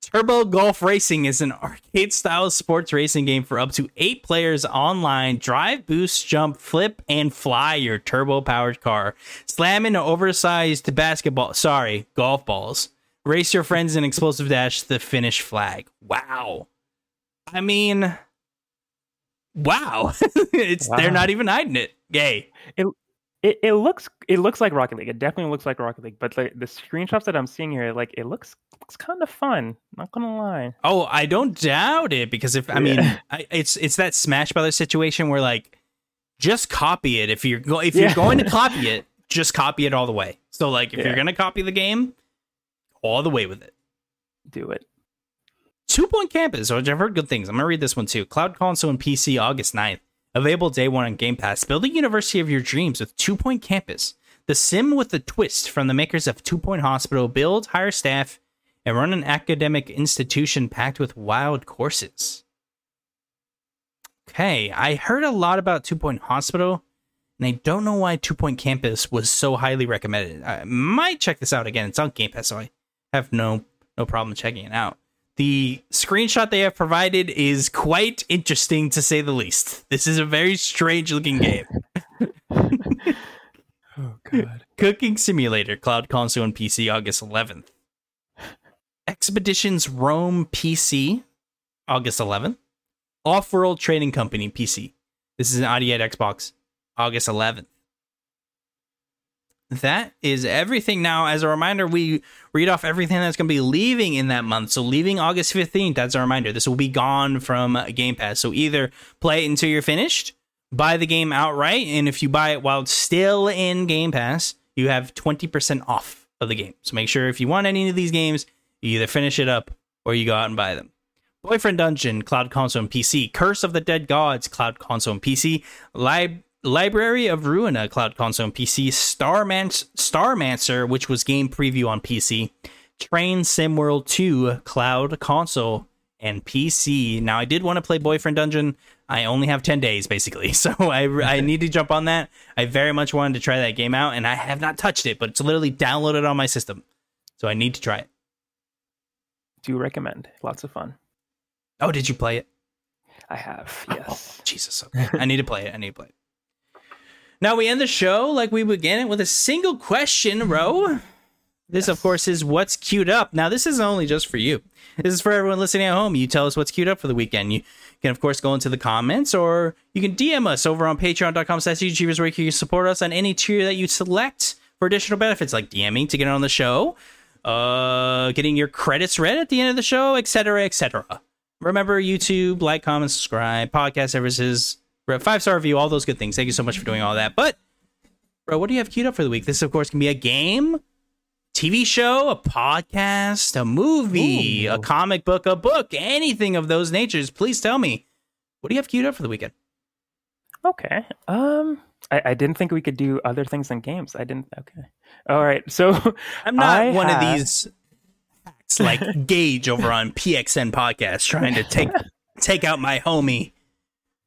Turbo Golf Racing is an arcade-style sports racing game for up to eight players online. Drive, boost, jump, flip, and fly your turbo-powered car. Slam into oversized basketball... Sorry, golf balls. Race your friends in explosive dash to the finish flag. Wow. I mean... Wow. It's wow. They're not even hiding it. Yay. It, it it looks it looks like Rocket League. It definitely looks like Rocket League. But like, the screenshots that I'm seeing here, like it looks... It's kind of fun, not gonna lie. Oh, I don't doubt it, because if I yeah. mean, I, it's it's that Smash Brothers situation where like, just copy it if you're go- if yeah. you're going to copy it, just copy it all the way. So like, if yeah. you're gonna copy the game, all the way with it, do it. Two Point Campus, which I've heard good things. I'm gonna read this one too. Cloud console and P C, August ninth, available day one on Game Pass. Build the university of your dreams with Two Point Campus, the sim with a twist from the makers of Two Point Hospital. Build, hire staff, and run an academic institution packed with wild courses. Okay, I heard a lot about Two Point Hospital, and I don't know why Two Point Campus was so highly recommended. I might check this out again. It's on Game Pass, so I have no no problem checking it out. The screenshot they have provided is quite interesting, to say the least. This is a very strange-looking game. Oh, God. Cooking Simulator, Cloud Console and P C, August eleventh. Expeditions Rome P C, August eleventh. Off-World Trading Company P C. This is an I D at Xbox, August eleventh. That is everything. Now, as a reminder, we read off everything that's going to be leaving in that month. So leaving August fifteenth, that's a reminder. This will be gone from Game Pass. So either play it until you're finished, buy the game outright, and if you buy it while it's still in Game Pass, you have twenty percent off of the game. So make sure if you want any of these games, you either finish it up or you go out and buy them. Boyfriend Dungeon, Cloud Console and P C. Curse of the Dead Gods, Cloud Console and P C. Lib- Library of Ruina, Cloud Console and P C. Starman- Starmancer, which was game preview on P C. Train Sim World two, Cloud Console and P C. Now, I did want to play Boyfriend Dungeon. I only have ten days, basically, so I, I need to jump on that. I very much wanted to try that game out, and I have not touched it, but it's literally downloaded on my system, so I need to try it. Do recommend. Lots of fun. Oh, did you play it? I have, yes. Oh, Jesus. Okay. I need to play it. I need to play it. Now we end the show like we began it with a single question, Ro. This, yes. Of course, is what's queued up. Now, this isn't only just for you. This is for everyone listening at home. You tell us what's queued up for the weekend. You can, of course, go into the comments, or you can D M us over on patreon.com slash YouTubers, where you can support us on any tier that you select for additional benefits, like DMing to get on the show, uh getting your credits read at the end of the show, etc, etc. Remember, YouTube, like, comment, subscribe, podcast services, five-star review, all those good things. Thank you so much for doing all that. But bro, what do you have queued up for the week? This, of course, can be a game, T V show, a podcast, a movie, Ooh. a comic book, a book, anything of those natures. Please tell me, what do you have queued up for the weekend? Okay. um I, I didn't think we could do other things than games. I didn't. Okay. All right. So I'm not I one have... of these hacks like Gage over on P X N Podcasts trying to take take out my homie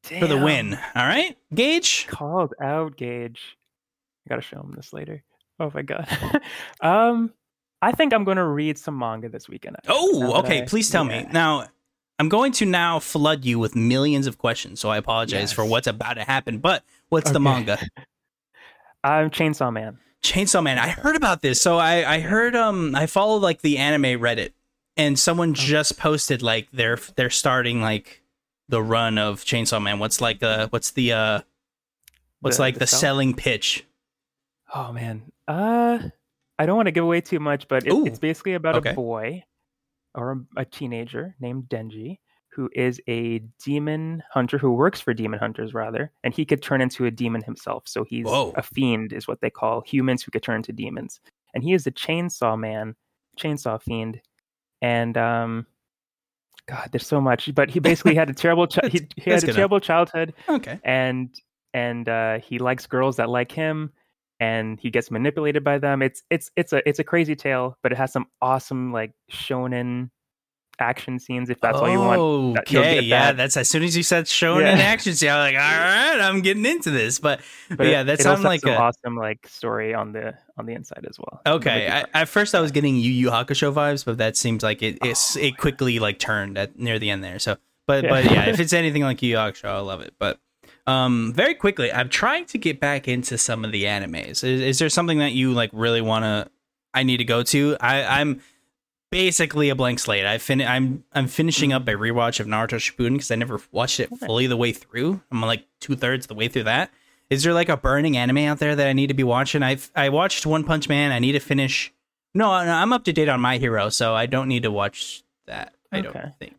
Damn. for the win. All right, Gage. Called out, Gage. I got to show him this later. Oh, my God. um, I think I'm going to read some manga this weekend. Oh, okay. I, Please tell yeah. me. Now, I'm going to now flood you with millions of questions, so I apologize yes. for what's about to happen, but what's okay. the manga? I'm um, Chainsaw Man. Chainsaw Man. I heard about this. So I, I heard, um, I follow like the anime Reddit, and someone okay. just posted like they're, they're starting like the run of Chainsaw Man. What's like, uh, what's the, uh, what's the, like the, the selling pitch? Oh man. Uh, I don't want to give away too much, but it, it's basically about okay. a boy or a, a teenager named Denji who is a demon hunter, who works for demon hunters, rather, and he could turn into a demon himself. So he's Whoa. a fiend, is what they call humans who could turn into demons. And he is a chainsaw man, chainsaw fiend. And um, God, there's so much. But he basically had a terrible chi- he, he had a gonna... terrible childhood. Okay. And and uh, he likes girls that like him, and he gets manipulated by them. It's it's it's a it's a crazy tale, but it has some awesome like shonen action scenes, if that's all you want. Okay, yeah, that. that's as soon as you said shonen yeah. action scene, I'm like, all right, I'm getting into this. But, but, but yeah, that sounds like an awesome like story on the on the inside as well. Okay, I, at first I was getting Yu Yu Hakusho vibes, but that seems like it oh, it, it quickly like turned at near the end there. So, but yeah. but yeah, if it's anything like Yu Yu Hakusho, I love it. But um, very quickly, I'm trying to get back into some of the animes. Is, is there something that you like really want to? I need to go to. I, I'm. Basically a blank slate. I fin- I'm I'm finishing up a rewatch of Naruto Shippuden because I never watched it fully the way through. I'm like two thirds the way through that. Is there like a burning anime out there that I need to be watching? I I watched One Punch Man. I need to finish. No, I'm up to date on My Hero, so I don't need to watch that. I okay. don't think.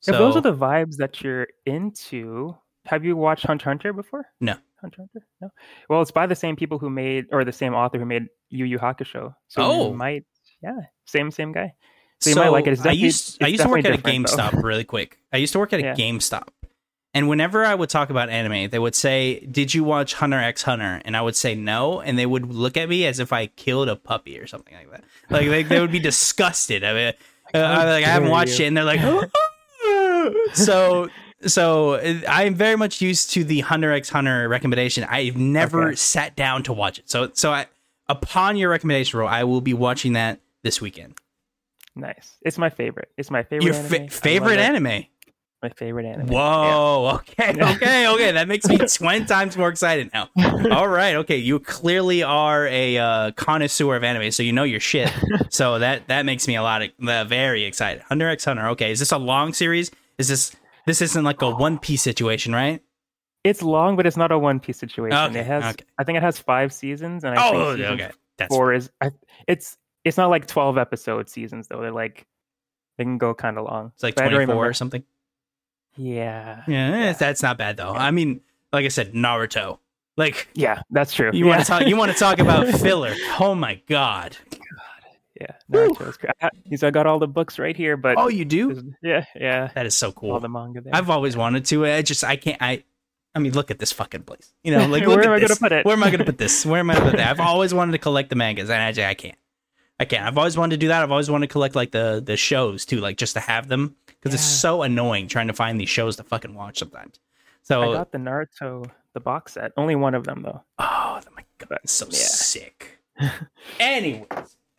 So, if those are the vibes that you're into, have you watched Hunter x Hunter before? No. Hunter x Hunter? No. Well, it's by the same people who made, or the same author who made Yu Yu Hakusho. So oh. you might. Yeah, same same guy. So, so you might like it. I used I used to work at a GameStop though. really quick. I used to work at a yeah. GameStop, and whenever I would talk about anime, they would say, "Did you watch Hunter x Hunter?" And I would say no, and they would look at me as if I killed a puppy or something like that. Like they, they would be disgusted. I mean, I uh, I, like I haven't watched you. it, and they're like, oh. so so. I am very much used to the Hunter x Hunter recommendation. I've never okay. sat down to watch it. So so I. Upon your recommendation, Ro, I will be watching that this weekend. Nice. It's my favorite. It's my favorite your anime. Your fa- favorite anime? My favorite anime. Whoa. Yeah. Okay. Okay. Okay. That makes me twenty times more excited now. All right. Okay. You clearly are a uh, connoisseur of anime, so you know your shit. So that, that makes me a lot of uh, very excited. Hunter x Hunter. Okay. Is this a long series? Is this, this isn't like a One Piece situation, right? It's long, but it's not a One Piece situation. Okay, it has, okay. I think it has five seasons, and I oh, think okay. That's four is. I, it's it's not like twelve episode seasons though. They're like they can go kind of long. It's like twenty four or something. Yeah. yeah, yeah, that's not bad though. Yeah. I mean, like I said, Naruto. Like, yeah, that's true. You yeah. want to talk? You want to talk about filler? Oh my god. God. Yeah, Naruto's great. I, so I got all the books right here, but oh, you do? Yeah, yeah. That is so cool. All the manga there. I've always wanted to. I just I can't. I. I mean, look at this fucking place. You know, like, look where, at am this. Where am I going to put this? Where am I going to put that? I've always wanted to collect the mangas, and I, just, I can't. I can't. I've always wanted to do that. I've always wanted to collect, like, the, the shows, too, like, just to have them. Because yeah. it's so annoying trying to find these shows to fucking watch sometimes. So I got the Naruto, the box set. Only one of them, though. Oh, my God. It's so yeah. sick. Anyways.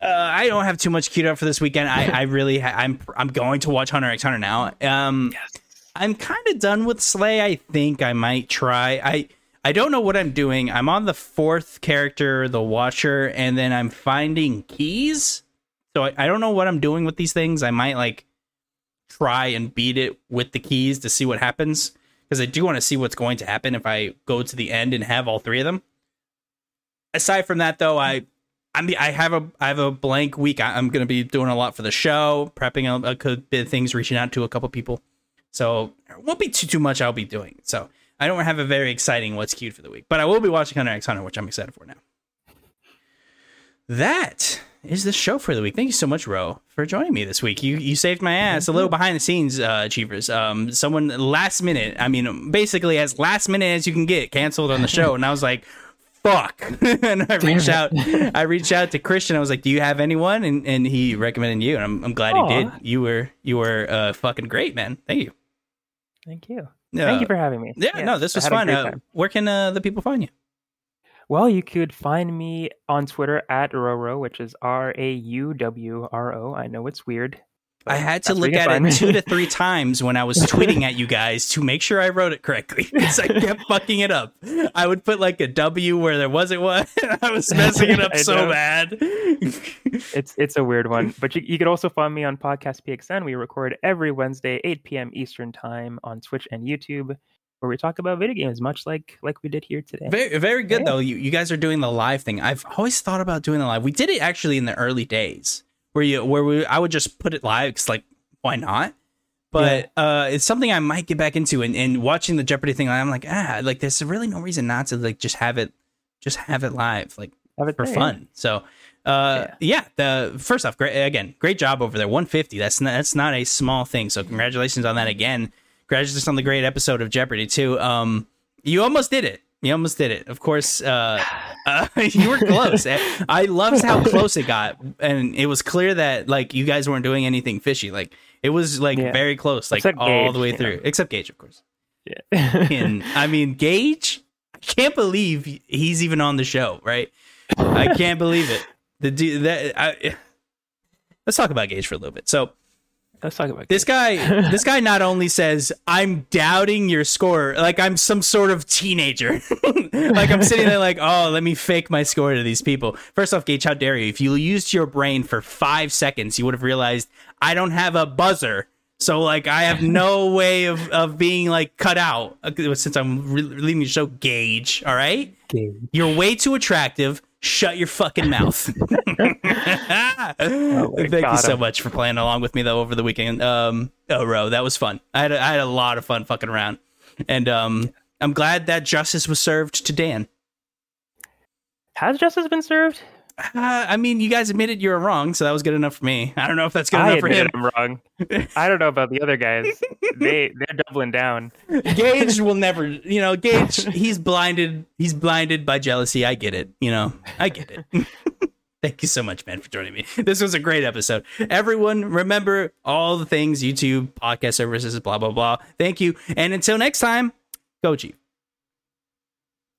Uh, I don't have too much queued up for this weekend. I, I really... Ha- I'm I'm going to watch Hunter x Hunter now. Um, yes. I'm kind of done with Slay. I think I might try. I I don't know what I'm doing. I'm on the fourth character, the Watcher, and then I'm finding keys. So I, I don't know what I'm doing with these things. I might like try and beat it with the keys to see what happens. Because I do want to see what's going to happen if I go to the end and have all three of them. Aside from that, though, I I'm I have a I have a blank week. I, I'm going to be doing a lot for the show, prepping a, a good bit of things, reaching out to a couple people. So it won't be too, too much I'll be doing. So I don't have a very exciting what's cute for the week. But I will be watching Hunter x Hunter, which I'm excited for now. That is the show for the week. Thank you so much, Ro, for joining me this week. You you saved my ass. A little behind the scenes, uh, Achievers. Um, someone last minute, I mean, basically as last minute as you can get, canceled on the show. And I was like, fuck. And I reached out I reached out to Christian. I was like, do you have anyone? And and he recommended you. And I'm, I'm glad Aww. he did. You were, you were uh, fucking great, man. Thank you. Thank you. Uh, Thank you for having me. Yeah, yes, no, this was fun. Uh, where can uh, the people find you? Well, you could find me on Twitter at Roro, which is R A U W R O. I know it's weird. I had to look at it two to three times when I was tweeting at you guys to make sure I wrote it correctly. Because I kept fucking it up. I would put like a W where there wasn't one. I was messing it up so know. bad. It's it's a weird one. But you, you could also find me on Podcast P X N. We record every Wednesday, eight p.m. Eastern time on Twitch and YouTube, where we talk about video games, much like like we did here today. Very, very good, yeah. though. You, you guys are doing the live thing. I've always thought about doing the live. We did it actually in the early days. Where you where we I would just put it live because like why not, But yeah. uh, it's something I might get back into. And, and watching the Jeopardy thing, I'm like, ah, like there's really no reason not to like just have it, just have it live, like have it for there. fun. So, uh, yeah. yeah. The first off, great again, great job over there. one fifty That's not, that's not a small thing. So congratulations on that again. Congratulations on the great episode of Jeopardy too. Um, you almost did it. You almost did it. Of course, uh, uh, you were close. I loved how close it got, and it was clear that like you guys weren't doing anything fishy. Like it was like yeah. very close, like except all Gage, the way through, know. except Gage, of course. Yeah, and I mean Gage. I can't believe he's even on the show, right? I can't believe it. The dude that I, let's talk about Gage for a little bit. So. Let's talk about this guy. This guy not only says, "I'm doubting your score," like I'm some sort of teenager. Like I'm sitting there, like, "Oh, let me fake my score to these people." First off, Gage, how dare you? If you used your brain for five seconds, you would have realized I don't have a buzzer, so like I have no way of, of being like cut out. Since I'm re- leaving the show, Gage, all right, Gage. You're way too attractive. Shut your fucking mouth. oh Thank God you so him. much for playing along with me though over the weekend. Um, oh, Ro, that was fun. I had a, I had a lot of fun fucking around, and um, I'm glad that justice was served to Dan. Has justice been served? Uh, I mean, you guys admitted you were wrong, so that was good enough for me. I don't know if that's good I enough for him. I'm wrong. I don't know about the other guys. They they're doubling down. Gage will never, you know, Gage. He's blinded. He's blinded by jealousy. I get it. You know, I get it. Thank you so much, man, for joining me. This was a great episode. Everyone, remember all the things: YouTube, podcast services, blah blah blah. Thank you, and until next time, go Chiefs.